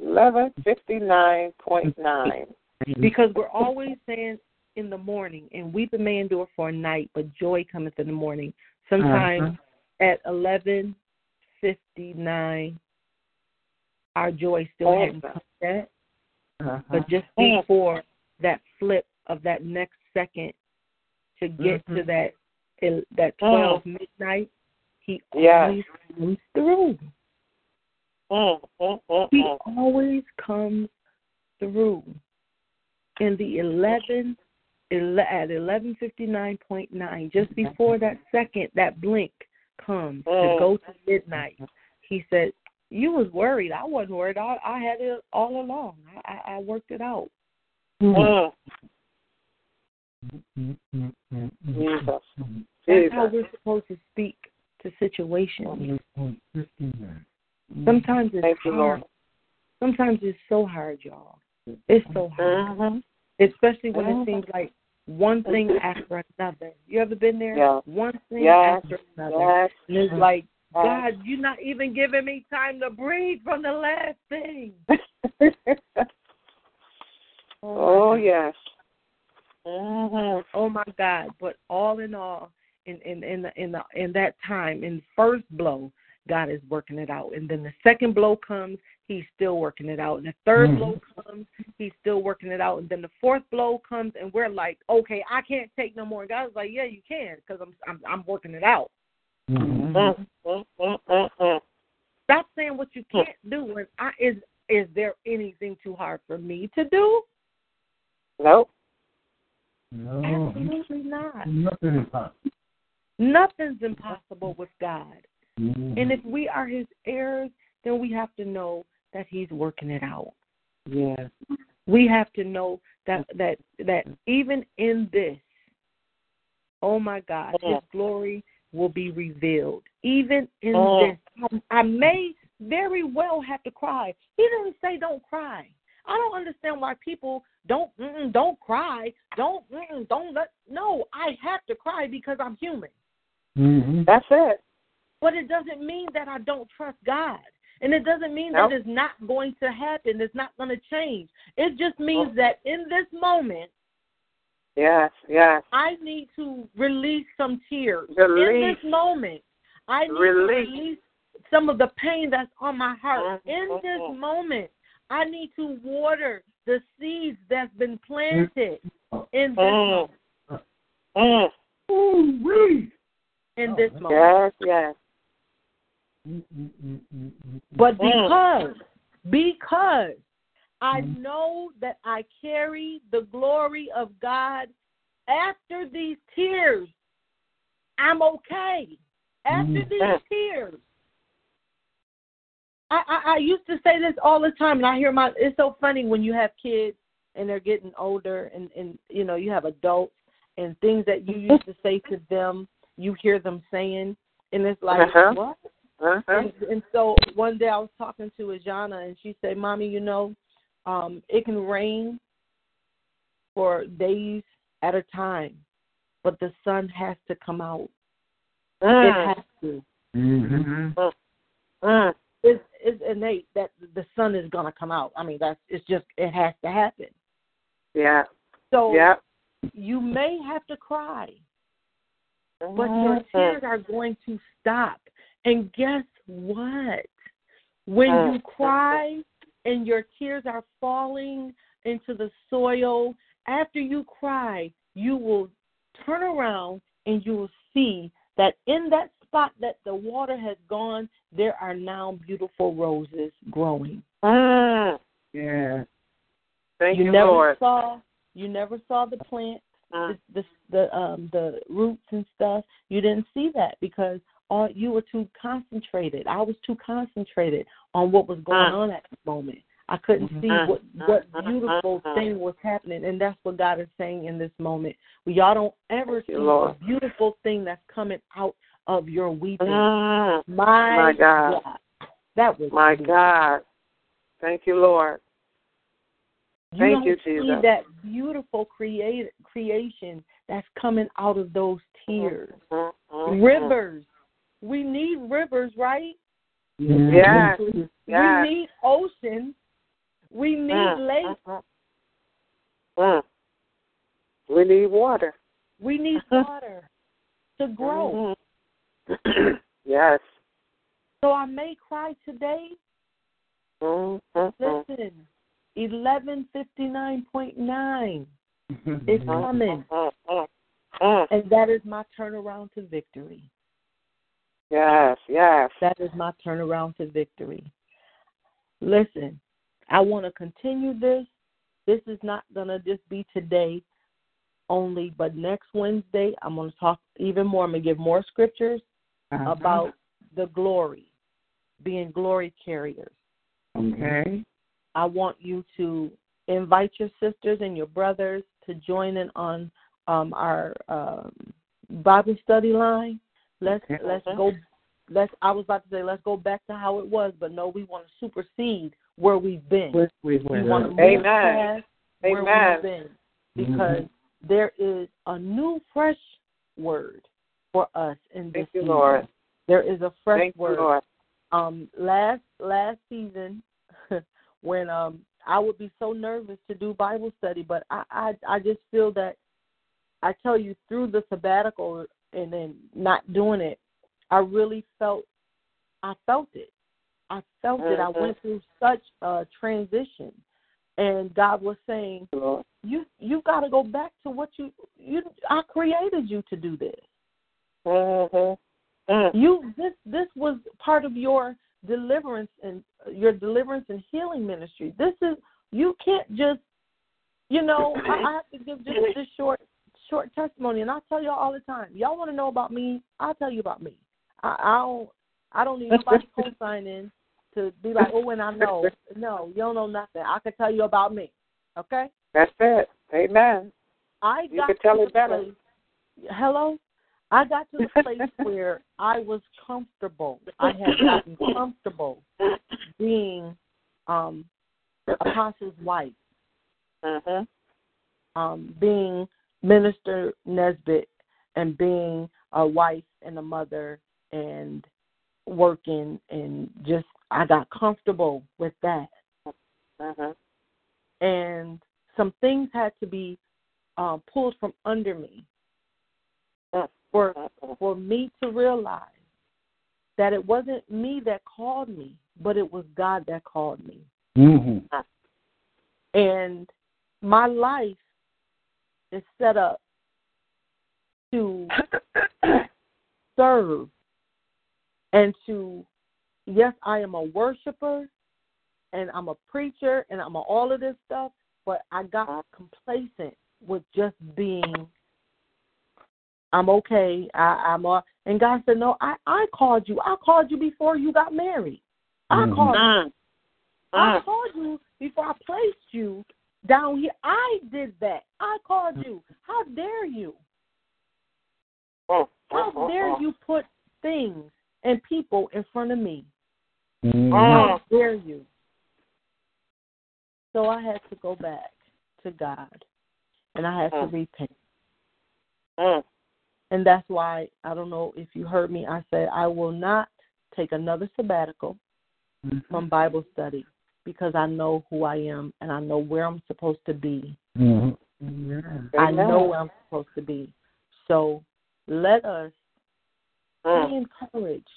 eleven fifty-nine point nine Because we're always saying in the morning, and weeping may endure for a night, but joy cometh in the morning. Sometimes uh-huh. at eleven fifty-nine, our joy still oh, hadn't come yet. Uh-huh. But just before that flip of that next second to get uh-huh. to that that twelve uh-huh. midnight, he yeah. always comes through. Uh-huh. He always comes through. In the eleven, at eleven fifty nine point nine, just before that second, that blink comes oh. to go to midnight, he said, "You was worried. I wasn't worried. I, I had it all along. I, I worked it out." Oh. That's how we're supposed to speak to situations. Sometimes it's hard. Sometimes it's so hard, y'all. It's so hard. Uh-huh. Especially when it seems like one thing after another. You ever been there? Yeah. One thing yes. after another. Yes. And it's like, yes. God, you're not even giving me time to breathe from the last thing. oh, oh yes. Uh-huh. Oh my God. But all in all, in in in the, in, the, in that time, in the first blow, God is working it out. And then the second blow comes, he's still working it out. And the third mm. blow comes, he's still working it out. And then the fourth blow comes, and we're like, okay, I can't take no more. And God's like, yeah, you can, because I'm, I'm I'm working it out. Mm-hmm. Uh, uh, uh, uh. Stop saying what you can't do. And I, is, is there anything too hard for me to do? Nope. No, absolutely not. Nothing is possible. Nothing's impossible with God. Mm-hmm. And if we are his heirs, then we have to know that he's working it out. Yes. We have to know that that, that even in this, oh, my God, his glory will be revealed. Even in oh. this, I may very well have to cry. He didn't say don't cry. I don't understand why people don't, mm-mm, don't cry, don't, mm-mm, don't let, no, I have to cry because I'm human. Mm-hmm. That's it. But it doesn't mean that I don't trust God. And it doesn't mean nope. that it's not going to happen. It's not going to change. It just means oh. that in this moment, yes, yes, I need to release some tears. Release. In this moment, I need release. to release some of the pain that's on my heart. Mm-hmm. In this moment, I need to water the seeds that's been planted in this mm. moment. Mm. Ooh, in this oh, moment. Yes, yes. But because, because I know that I carry the glory of God, after these tears, I'm okay. After these tears, I, I, I used to say this all the time, and I hear my, it's so funny when you have kids and they're getting older and, and, you know, you have adults and things that you used to say to them, you hear them saying, and it's like, uh-huh. what? Uh-huh. And, and so one day I was talking to Ajana, and she said, Mommy, you know, um, it can rain for days at a time, but the sun has to come out. Uh. It has to. Mm-hmm. Uh. Uh. It's, it's innate that the sun is going to come out. I mean, that's it's just, it has to happen. Yeah. So yeah. you may have to cry, but your tears are going to stop. And guess what? When you cry and your tears are falling into the soil, after you cry, you will turn around and you will see that in that spot that the water has gone, there are now beautiful roses growing. Ah, yeah. Thank you, you never Lord. Saw, you never saw the plant, ah. the the, the, um, the roots and stuff. You didn't see that because all, you were too concentrated. I was too concentrated on what was going ah. on at the moment. I couldn't see ah. what, what ah. beautiful ah. thing was happening, and that's what God is saying in this moment. Well, y'all don't ever Thank see you, Lord. The beautiful thing that's coming out of your weeping. Mm, my, my God. God. That was my beautiful. God. Thank you, Lord. Thank you, Jesus. You don't see that beautiful create, creation that's coming out of those tears. Mm, mm, mm, rivers. Mm. We need rivers, right? Yes. We yes. need oceans. We need mm, lakes. Mm, mm. We need water. We need water to grow. Mm. Yes. So I may cry today. Mm-hmm. Listen, eleven fifty-nine point nine is coming. Mm-hmm. And that is my turnaround to victory. Yes, yes. That is my turnaround to victory. Listen, I want to continue this. This is not going to just be today only, but next Wednesday I'm going to talk even more. I'm going to give more scriptures. Uh-huh. About the glory, being glory carriers. Okay. I want you to invite your sisters and your brothers to join in on um, our um, Bible study line. Let's okay. let's go. Let's. I was about to say let's go back to how it was, but no, we want to supersede where we've been. We, we, we, we want to move Amen. Past Amen. Where we've been, because mm-hmm. there is a new, fresh word for us in this Thank you, season. Lord. There is a fresh Thank word. You, Lord. Um, last last season, when um, I would be so nervous to do Bible study, but I, I I just feel that I tell you through the sabbatical and then not doing it, I really felt I felt it. I felt mm-hmm. it. I went through such a transition, and God was saying, Lord. "You you got to go back to what you you I created you to do this." Mm-hmm. Mm. You this this was part of your deliverance and your deliverance and healing ministry. This is you can't just you know I, I have to give just this short short testimony, and I tell y'all all the time, y'all want to know about me, I'll tell you about me. I, I don't I don't need nobody co-signing to be like, oh, and I know. No, you don't know nothing. I can tell you about me, okay? That's it. Amen. I got you can tell it better. Place, hello? I got to the place where I was comfortable. I had gotten comfortable being um, apostle's wife. Uh-huh. Um, being Minister Nesbitt and being a wife and a mother and working and just I got comfortable with that. Uh-huh. And some things had to be uh, pulled from under me for for me to realize that it wasn't me that called me, but it was God that called me. Mm-hmm. And my life is set up to serve and to, yes, I am a worshiper and I'm a preacher and I'm a all of this stuff, but I got complacent with just being, I'm okay, I, I'm a, and God said, no, I, I called you. I called you before you got married. I mm-hmm. called you. Uh. I called you before I placed you down here. I did that. I called you. How dare you? Oh, How oh, dare oh. you put things and people in front of me? Mm-hmm. How dare you? So I had to go back to God, and I had oh. to repent. Oh. And that's why, I don't know if you heard me, I said I will not take another sabbatical mm-hmm. from Bible study, because I know who I am and I know where I'm supposed to be. Mm-hmm. Yeah. I know where I'm supposed to be. So let us mm. stay encouraged.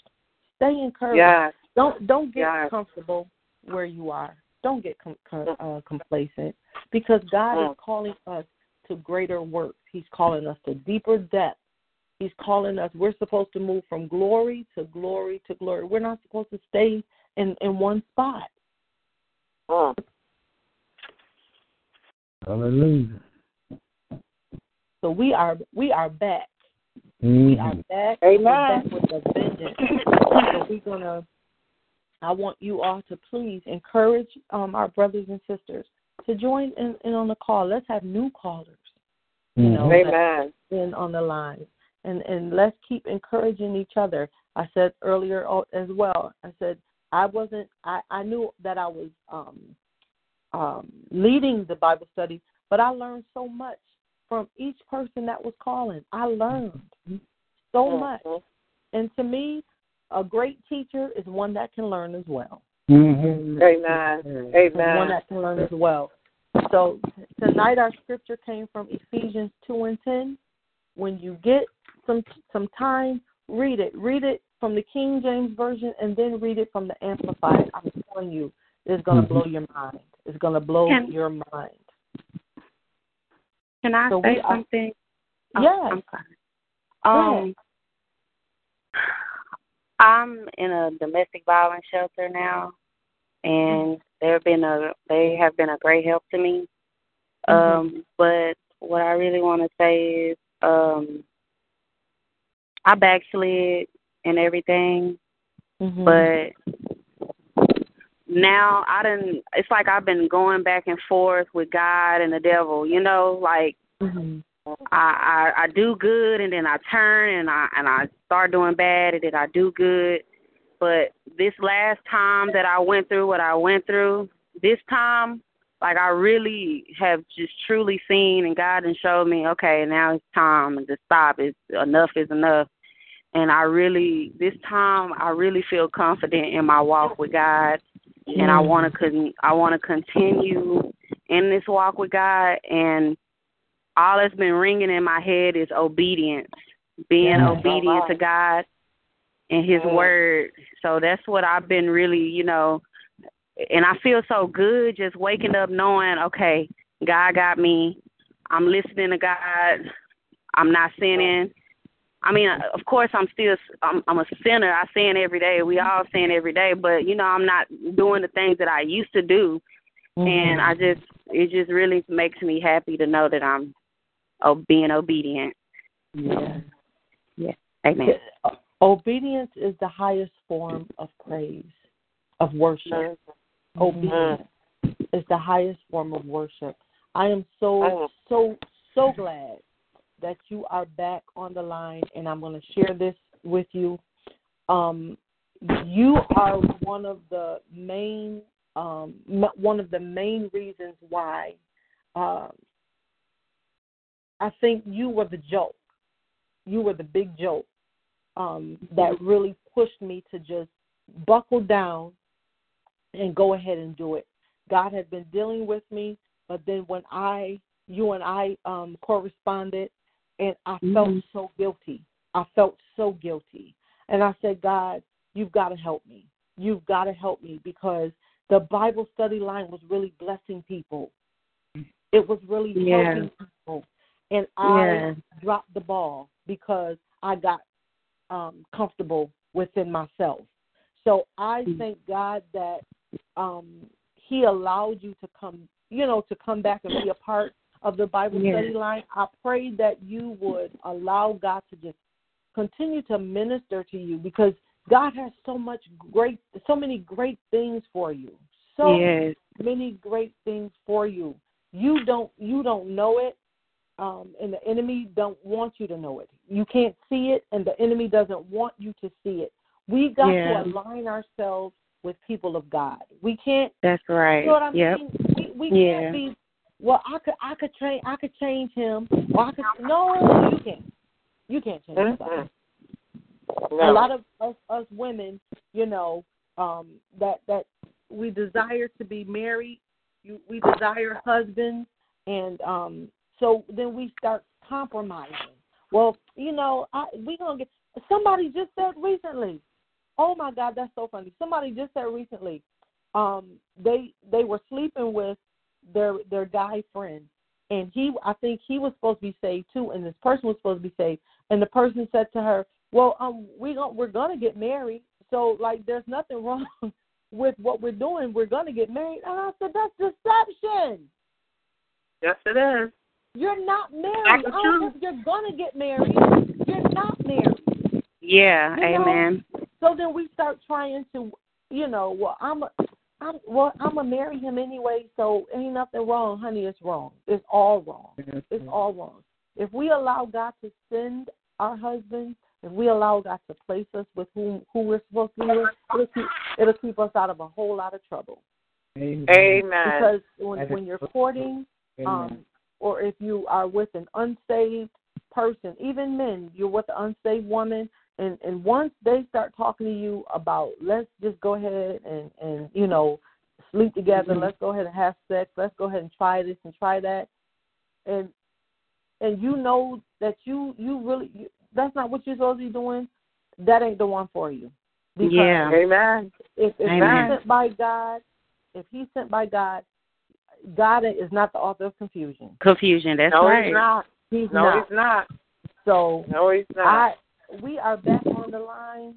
Stay encouraged. Yes. Don't don't get yes. comfortable where you are. Don't get com- com- uh, complacent, because God mm. is calling us to greater works. He's calling us to deeper depth. He's calling us. We're supposed to move from glory to glory to glory. We're not supposed to stay in, in one spot. Oh. Hallelujah. So we are we are back. Mm-hmm. We are back. Amen. We're back with a vengeance. So we're gonna. I want you all to please encourage um, our brothers and sisters to join in, in on the call. Let's have new callers. You mm-hmm. know, amen. In on the line, and and let's keep encouraging each other. I said earlier as well. I said. I wasn't, I, I knew that I was um, um, leading the Bible study, but I learned so much from each person that was calling. I learned so much. And to me, a great teacher is one that can learn as well. Mm-hmm. Amen. Amen. One that can learn as well. So tonight our scripture came from Ephesians two and ten. When you get some some time, read it. Read it from the King James Version, and then read it from the Amplified. I'm telling you, it's going to blow your mind. It's going to blow can, your mind. Can I so say are, something? Oh, yeah. I'm sorry. Um, I'm in a domestic violence shelter now, and they've been a they have been a great help to me. Mm-hmm. Um, but what I really want to say is, um, I backslid and everything, mm-hmm. but now I didn't, it's like I've been going back and forth with God and the devil, you know, like mm-hmm. I, I I do good and then I turn and I and I start doing bad and then I do good. But this last time that I went through what I went through, this time, like I really have just truly seen, and God and showed me, okay, now it's time to stop. It's enough is enough. And I really, this time, I really feel confident in my walk with God, and I want to con- I want to continue in this walk with God. And all that's been ringing in my head is obedience, being mm-hmm. obedient to God and His mm-hmm. Word. So that's what I've been really, you know, and I feel so good just waking up knowing, okay, God got me. I'm listening to God. I'm not sinning. I mean, of course, I'm still, I'm, I'm a sinner. I sin every day. We all sin every day. But, you know, I'm not doing the things that I used to do. Mm-hmm. And I just, it just really makes me happy to know that I'm being obedient. Yes. Yes. Amen. Obedience is the highest form of praise, of worship. Yes. Obedience mm-hmm. is the highest form of worship. I am so, so, so glad that you are back on the line, and I'm going to share this with you. Um, you are one of the main, um, one of the main reasons why uh, I think you were the joke. You were the big joke um, that really pushed me to just buckle down and go ahead and do it. God had been dealing with me, but then when I, you and I um, corresponded, and I mm-hmm. felt so guilty. I felt so guilty. And I said, God, you've got to help me. You've got to help me, because the Bible study line was really blessing people. It was really yeah. helping people. And I yeah. dropped the ball because I got um, comfortable within myself. So I thank God that um, he allowed you to come, you know, to come back and be a part of the Bible yes. study line. I pray that you would allow God to just continue to minister to you, because God has so much great, so many great things for you. So yes. many great things for you. You don't, you don't know it, um, and the enemy don't want you to know it. You can't see it, and the enemy doesn't want you to see it. We got yeah. to align ourselves with people of God. We can't. That's right. You know what I yep. mean? We, we yeah. can't be. Well, I could, I could train, I could change him. Or I could, no, you can't. You can't change somebody. No. A lot of us, us women, you know, um, that that we desire to be married. You, we desire husbands, and um, so then we start compromising. Well, you know, I, we gonna get. Somebody just said recently. Oh, my God, that's so funny. Somebody just said recently um, they they were sleeping with their their guy friend, and he I think he was supposed to be saved too, and this person was supposed to be saved. And the person said to her, well, um, we don't, we're going to get married, so, like, there's nothing wrong with what we're doing. We're going to get married. And I said, that's deception. Yes, it is. You're not married. I don't think you're going to get married. You're not married. Yeah, you amen. Know? So then we start trying to, you know, well, I'm, a, I'm, well, I'm gonna marry him anyway. So ain't nothing wrong, honey. It's wrong. It's all wrong. It's all wrong. If we allow God to send our husbands, if we allow God to place us with whom who we're supposed to be with, it'll keep, it'll keep us out of a whole lot of trouble. Amen. Because when, when you're courting, um, or if you are with an unsaved person, even men, you're with an unsaved woman. And and once they start talking to you about, let's just go ahead and, and you know, sleep together, mm-hmm. let's go ahead and have sex, let's go ahead and try this and try that, and and you know that you, you really, you, that's not what you're supposed to be doing, that ain't the one for you. Because yeah. Amen. If, if Amen. he's sent by God, if he's sent by God, God is not the author of confusion. Confusion, that's no, right. No, he's not. He's no, not. he's not. So no, he's not. I, We are back on the line.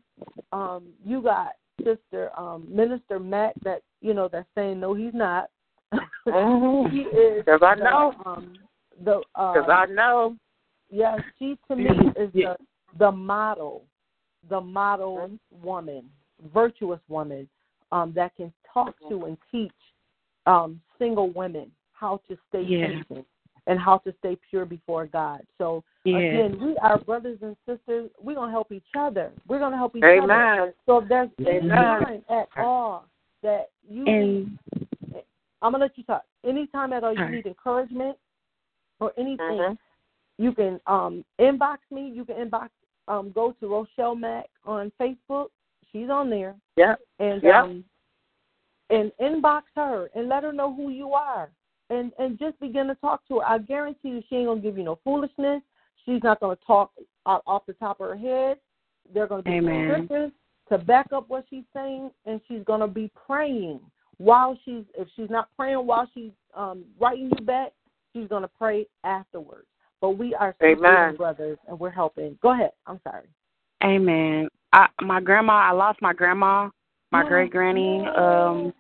Um, you got Sister um, Minister Mac that, you know, that's saying, no, he's not. Mm-hmm. He is. Because I know. Because um, uh, I know. Yes, yeah, she to me is yeah. the, the model, the model mm-hmm. woman, virtuous woman um, that can talk to and teach um, single women how to stay yeah. patient and how to stay pure before God. So, yeah. again, we are brothers and sisters. We're going to help each other. We're going to help each Amen. other. So if there's any time at all that you and, need, I'm going to let you talk. Any time at all you all need right. encouragement or anything, uh-huh. you can um, inbox me. You can inbox, um, go to Rochelle Mack on Facebook. She's on there. Yep. And, yep. Um, and inbox her and let her know who you are. And and just begin to talk to her. I guarantee you she ain't going to give you no foolishness. She's not going to talk off the top of her head. They're going to be scriptures to back up what she's saying, and she's going to be praying. While she's, if she's not praying while she's um, writing you back, she's going to pray afterwards. But we are sisters, brothers, and we're helping. Go ahead. I'm sorry. Amen. I, my grandma, I lost my grandma, my oh, great-granny, um,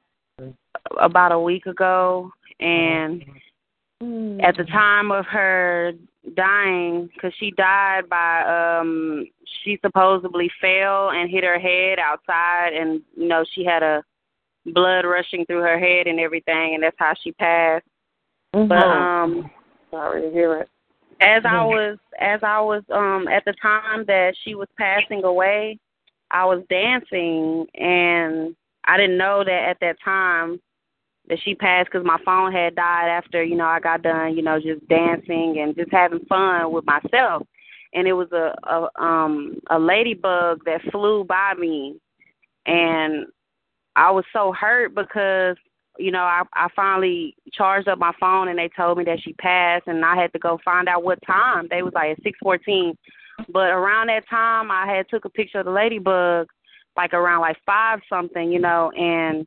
about a week ago. And at the time of her dying because she died by, um, she supposedly fell and hit her head outside, and, you know, she had a blood rushing through her head and everything, and that's how she passed. Mm-hmm. But, um, sorry to hear it. As I was, as I was, um, at the time that she was passing away, I was dancing, and I didn't know that at that time that she passed, because my phone had died after, you know, I got done, you know, just dancing and just having fun with myself. And it was a, a, um, a ladybug that flew by me, and I was so hurt because, you know, I, I finally charged up my phone, and they told me that she passed, and I had to go find out what time. They was like at six fourteen. But around that time, I had took a picture of the ladybug, like around like five something, you know, and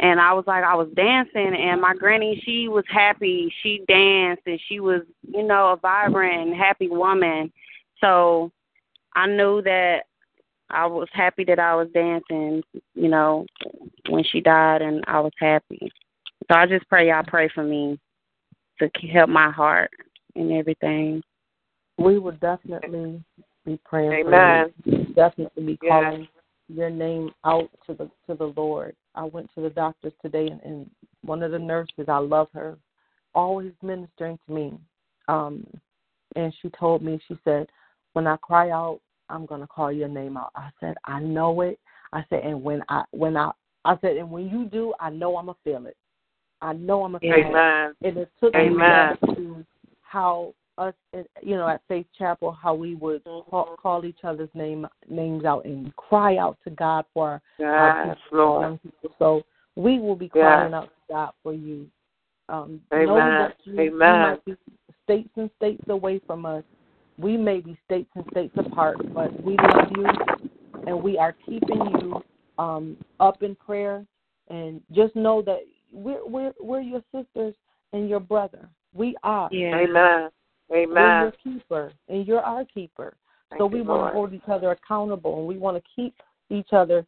and I was like, I was dancing, and my granny, she was happy. She danced, and she was, you know, a vibrant and happy woman. So I knew that I was happy that I was dancing, you know, when she died, and I was happy. So I just pray y'all pray for me to help my heart and everything. We will definitely be praying. Amen. For you. We'll definitely be calling yeah. your name out to the to the Lord. I went to the doctors today, and, and one of the nurses, I love her, always ministering to me. Um, and she told me, she said, when I cry out, I'm going to call your name out. I said, I know it. I said, and when I, when I, I said, and when you do, I know I'm going to feel it. I know I'm going to feel Amen. It. And it took Amen. Me to how us, you know, at Faith Chapel, how we would call, call each other's name names out and cry out to God for yes, our people, young people. So we will be crying yes. out to God for you. Um, Amen. Knowing that you, Amen. You might be states and states away from us. We may be states and states apart, but we love you, and we are keeping you um, up in prayer. And just know that we're we're, we're your sisters and your brother. We are. Yeah. Amen. Amen. We're your keeper, and you're our keeper. Thank so we you, want Lord. To hold each other accountable, and we want to keep each other,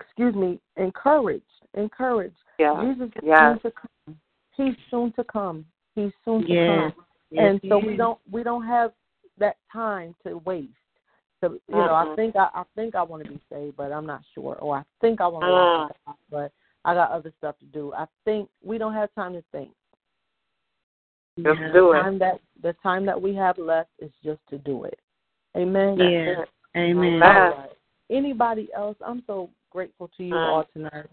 excuse me, encouraged. Encouraged. Yeah. Jesus is yeah. soon to come. He's soon to come. He's soon to yeah. come. And yes, so we don't we don't have that time to waste. So you uh-uh. know, I think I, I think I want to be saved, but I'm not sure. Or I think I want to, uh-uh. but I got other stuff to do. I think we don't have time to think. Just yeah. do it. The time that the time that we have left is just to do it. Amen. Yeah. That's it. Amen. Right. Anybody else? I'm so grateful to you uh-huh. all tonight.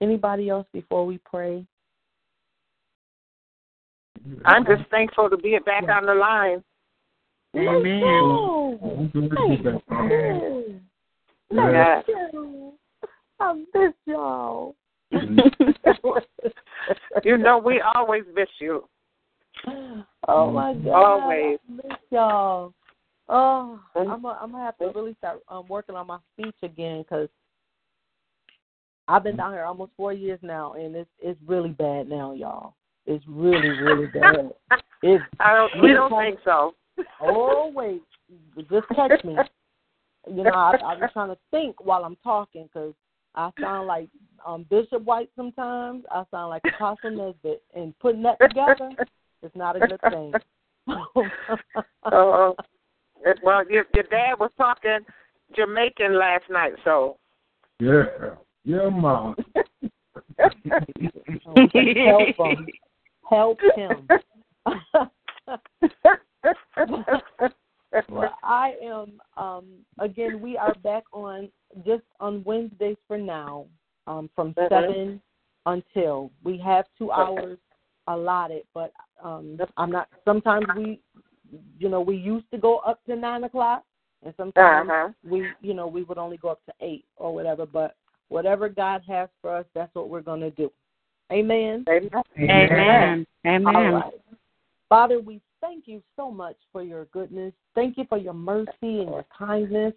Anybody else before we pray? I'm just thankful to be back yeah. on the line. Amen. Amen. Yes. I miss y'all. You know, we always miss you. Oh, my God. Always. I miss y'all. Oh, I'm going to have to really start um, working on my speech again, because I've been down here almost four years now, and it's it's really bad now, y'all. It's really, really bad. It's, I don't, we don't think so. Oh, wait. Just catch me. You know, I, I was trying to think while I'm talking, because I sound like um, Bishop White sometimes. I sound like Apostle Nesbitt. And putting that together is not a good thing. uh, well, your, your dad was talking Jamaican last night, so. Yeah. Yeah, Mom. Oh, help him. Help him. Well, I am, um, again, we are back on just on Wednesdays for now, um, from seven until. We have two hours allotted, but um, I'm not, sometimes we, you know, we used to go up to nine o'clock, and sometimes uh-huh. we, you know, we would only go up to eight or whatever, but whatever God has for us, that's what we're going to do. Amen. Amen. Amen. Amen. All right. Father, we thank you so much for your goodness. Thank you for your mercy and your kindness.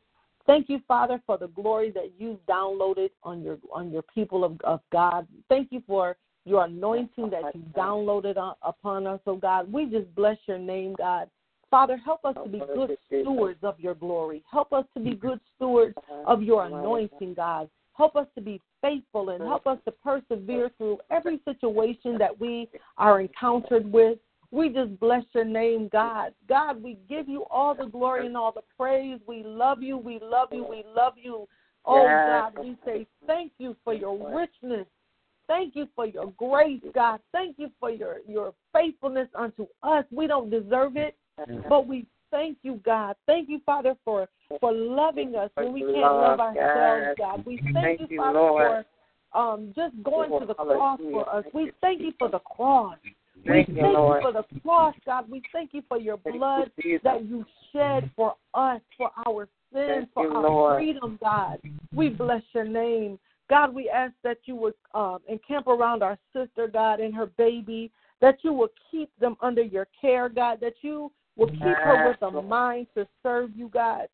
Thank you, Father, for the glory that you've downloaded on your on your people of, of God. Thank you for your anointing that you downloaded on, upon us, oh God. We just bless your name, God. Father, help us to be good stewards of your glory. Help us to be good stewards of your anointing, God. Help us to be faithful and help us to persevere through every situation that we are encountered with. We just bless your name, God. God, we give you all the glory and all the praise. We love you. We love you. We love you. Oh, God, we say thank you for your richness. Thank you for your grace, God. Thank you for your, your faithfulness unto us. We don't deserve it, but we thank you, God. Thank you, Father, for, for loving us when we can't love ourselves, God. We thank you, Father, for um, just going to the cross for us. We thank you for the cross. We thank you for the cross, God. We thank you for your blood that you shed for us, for our sins, for our freedom, God. We bless your name. God, we ask that you would um, encamp around our sister, God, and her baby, that you will keep them under your care, God, that you will keep her with a mind to serve you, God.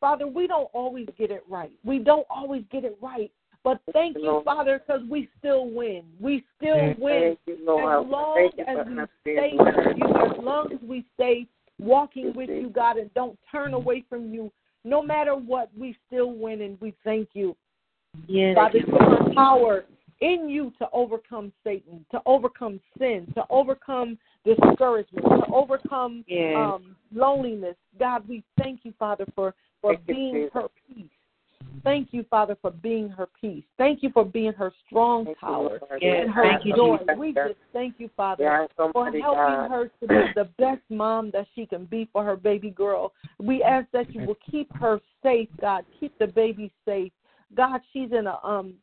Father, we don't always get it right. We don't always get it right. But thank you, Father, because we still win. We still win. As long as we stay with you, as long as we stay walking with you, God, and don't turn away from you, no matter what, we still win, and we thank you. Yes. Father, give us power in you to overcome Satan, to overcome sin, to overcome discouragement, to overcome yes. um, loneliness. God, we thank you, Father, for, for being her peace. Thank you, Father, for being her peace. Thank you for being her strong thank tower you, and her thank joy. You, we just thank you, Father, yeah, for helping God. Her to be the best mom that she can be for her baby girl. We ask that you will keep her safe, God. Keep the baby safe. God, she's in a um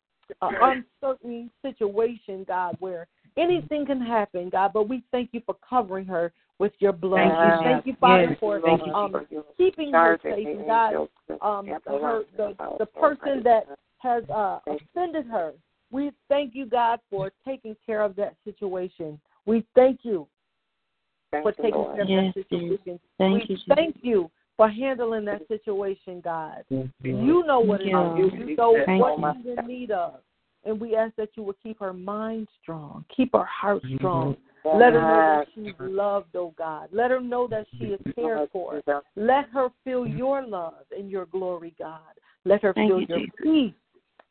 an uncertain situation, God, where anything can happen, God, but we thank you for covering her with your blood. Thank you, thank you Father, yes, for um, you. keeping her safe, and God, um, her, the, the person that has uh, offended her, we thank you, God, for taking care of that situation. We thank you for taking care of that situation. We thank you for handling that situation, God. You know what it is. You know what she's in need of. And we ask that you will keep her mind strong, keep her heart strong. Let her know that she's loved, oh God. Let her know that she is cared for. Let her feel your love and your glory, God. Let her feel your peace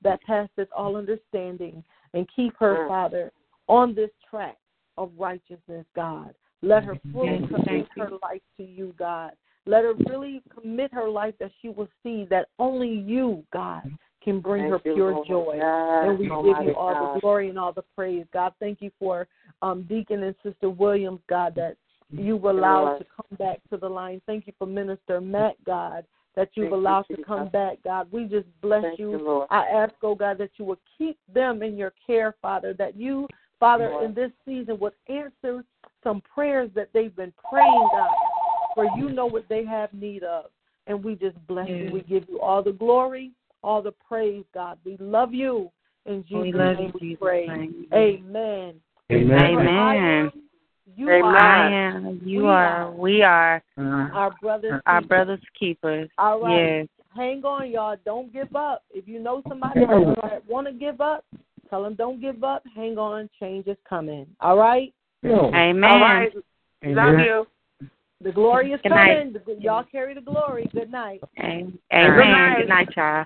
that passes all understanding. And keep her, Father, on this track of righteousness, God. Let her fully commit her life to you, God. Let her really commit her life that she will see that only you, God, can bring thank her pure Lord joy. God. And we oh give you all God. The glory and all the praise. God, thank you for um, Deacon and Sister Williams, God, that you've allowed to come back to the line. Thank you for Minister Matt, God, that you've thank allowed you, to come God. Back, God. We just bless thank you. you I ask, oh God, that you would keep them in your care, Father, that you, Father, Lord. In this season would answer some prayers that they've been praying, God, for you know what they have need of. And we just bless yes. you. We give you all the glory, all the praise, God. We love you. In Jesus' we love name you, we pray. Jesus. Amen. Amen. Amen. You Amen. Are. I am. You we are. are. We are. Our brothers. Our keepers. brothers keepers. All right. Yes. Hang on, y'all. Don't give up. If you know somebody that want to give up, tell them don't give up. Hang on. Change is coming. All right? Amen. All right. Amen. Love you. The glory is good coming. Night. Y'all carry the glory. Good night. Amen. Amen. Good night, y'all.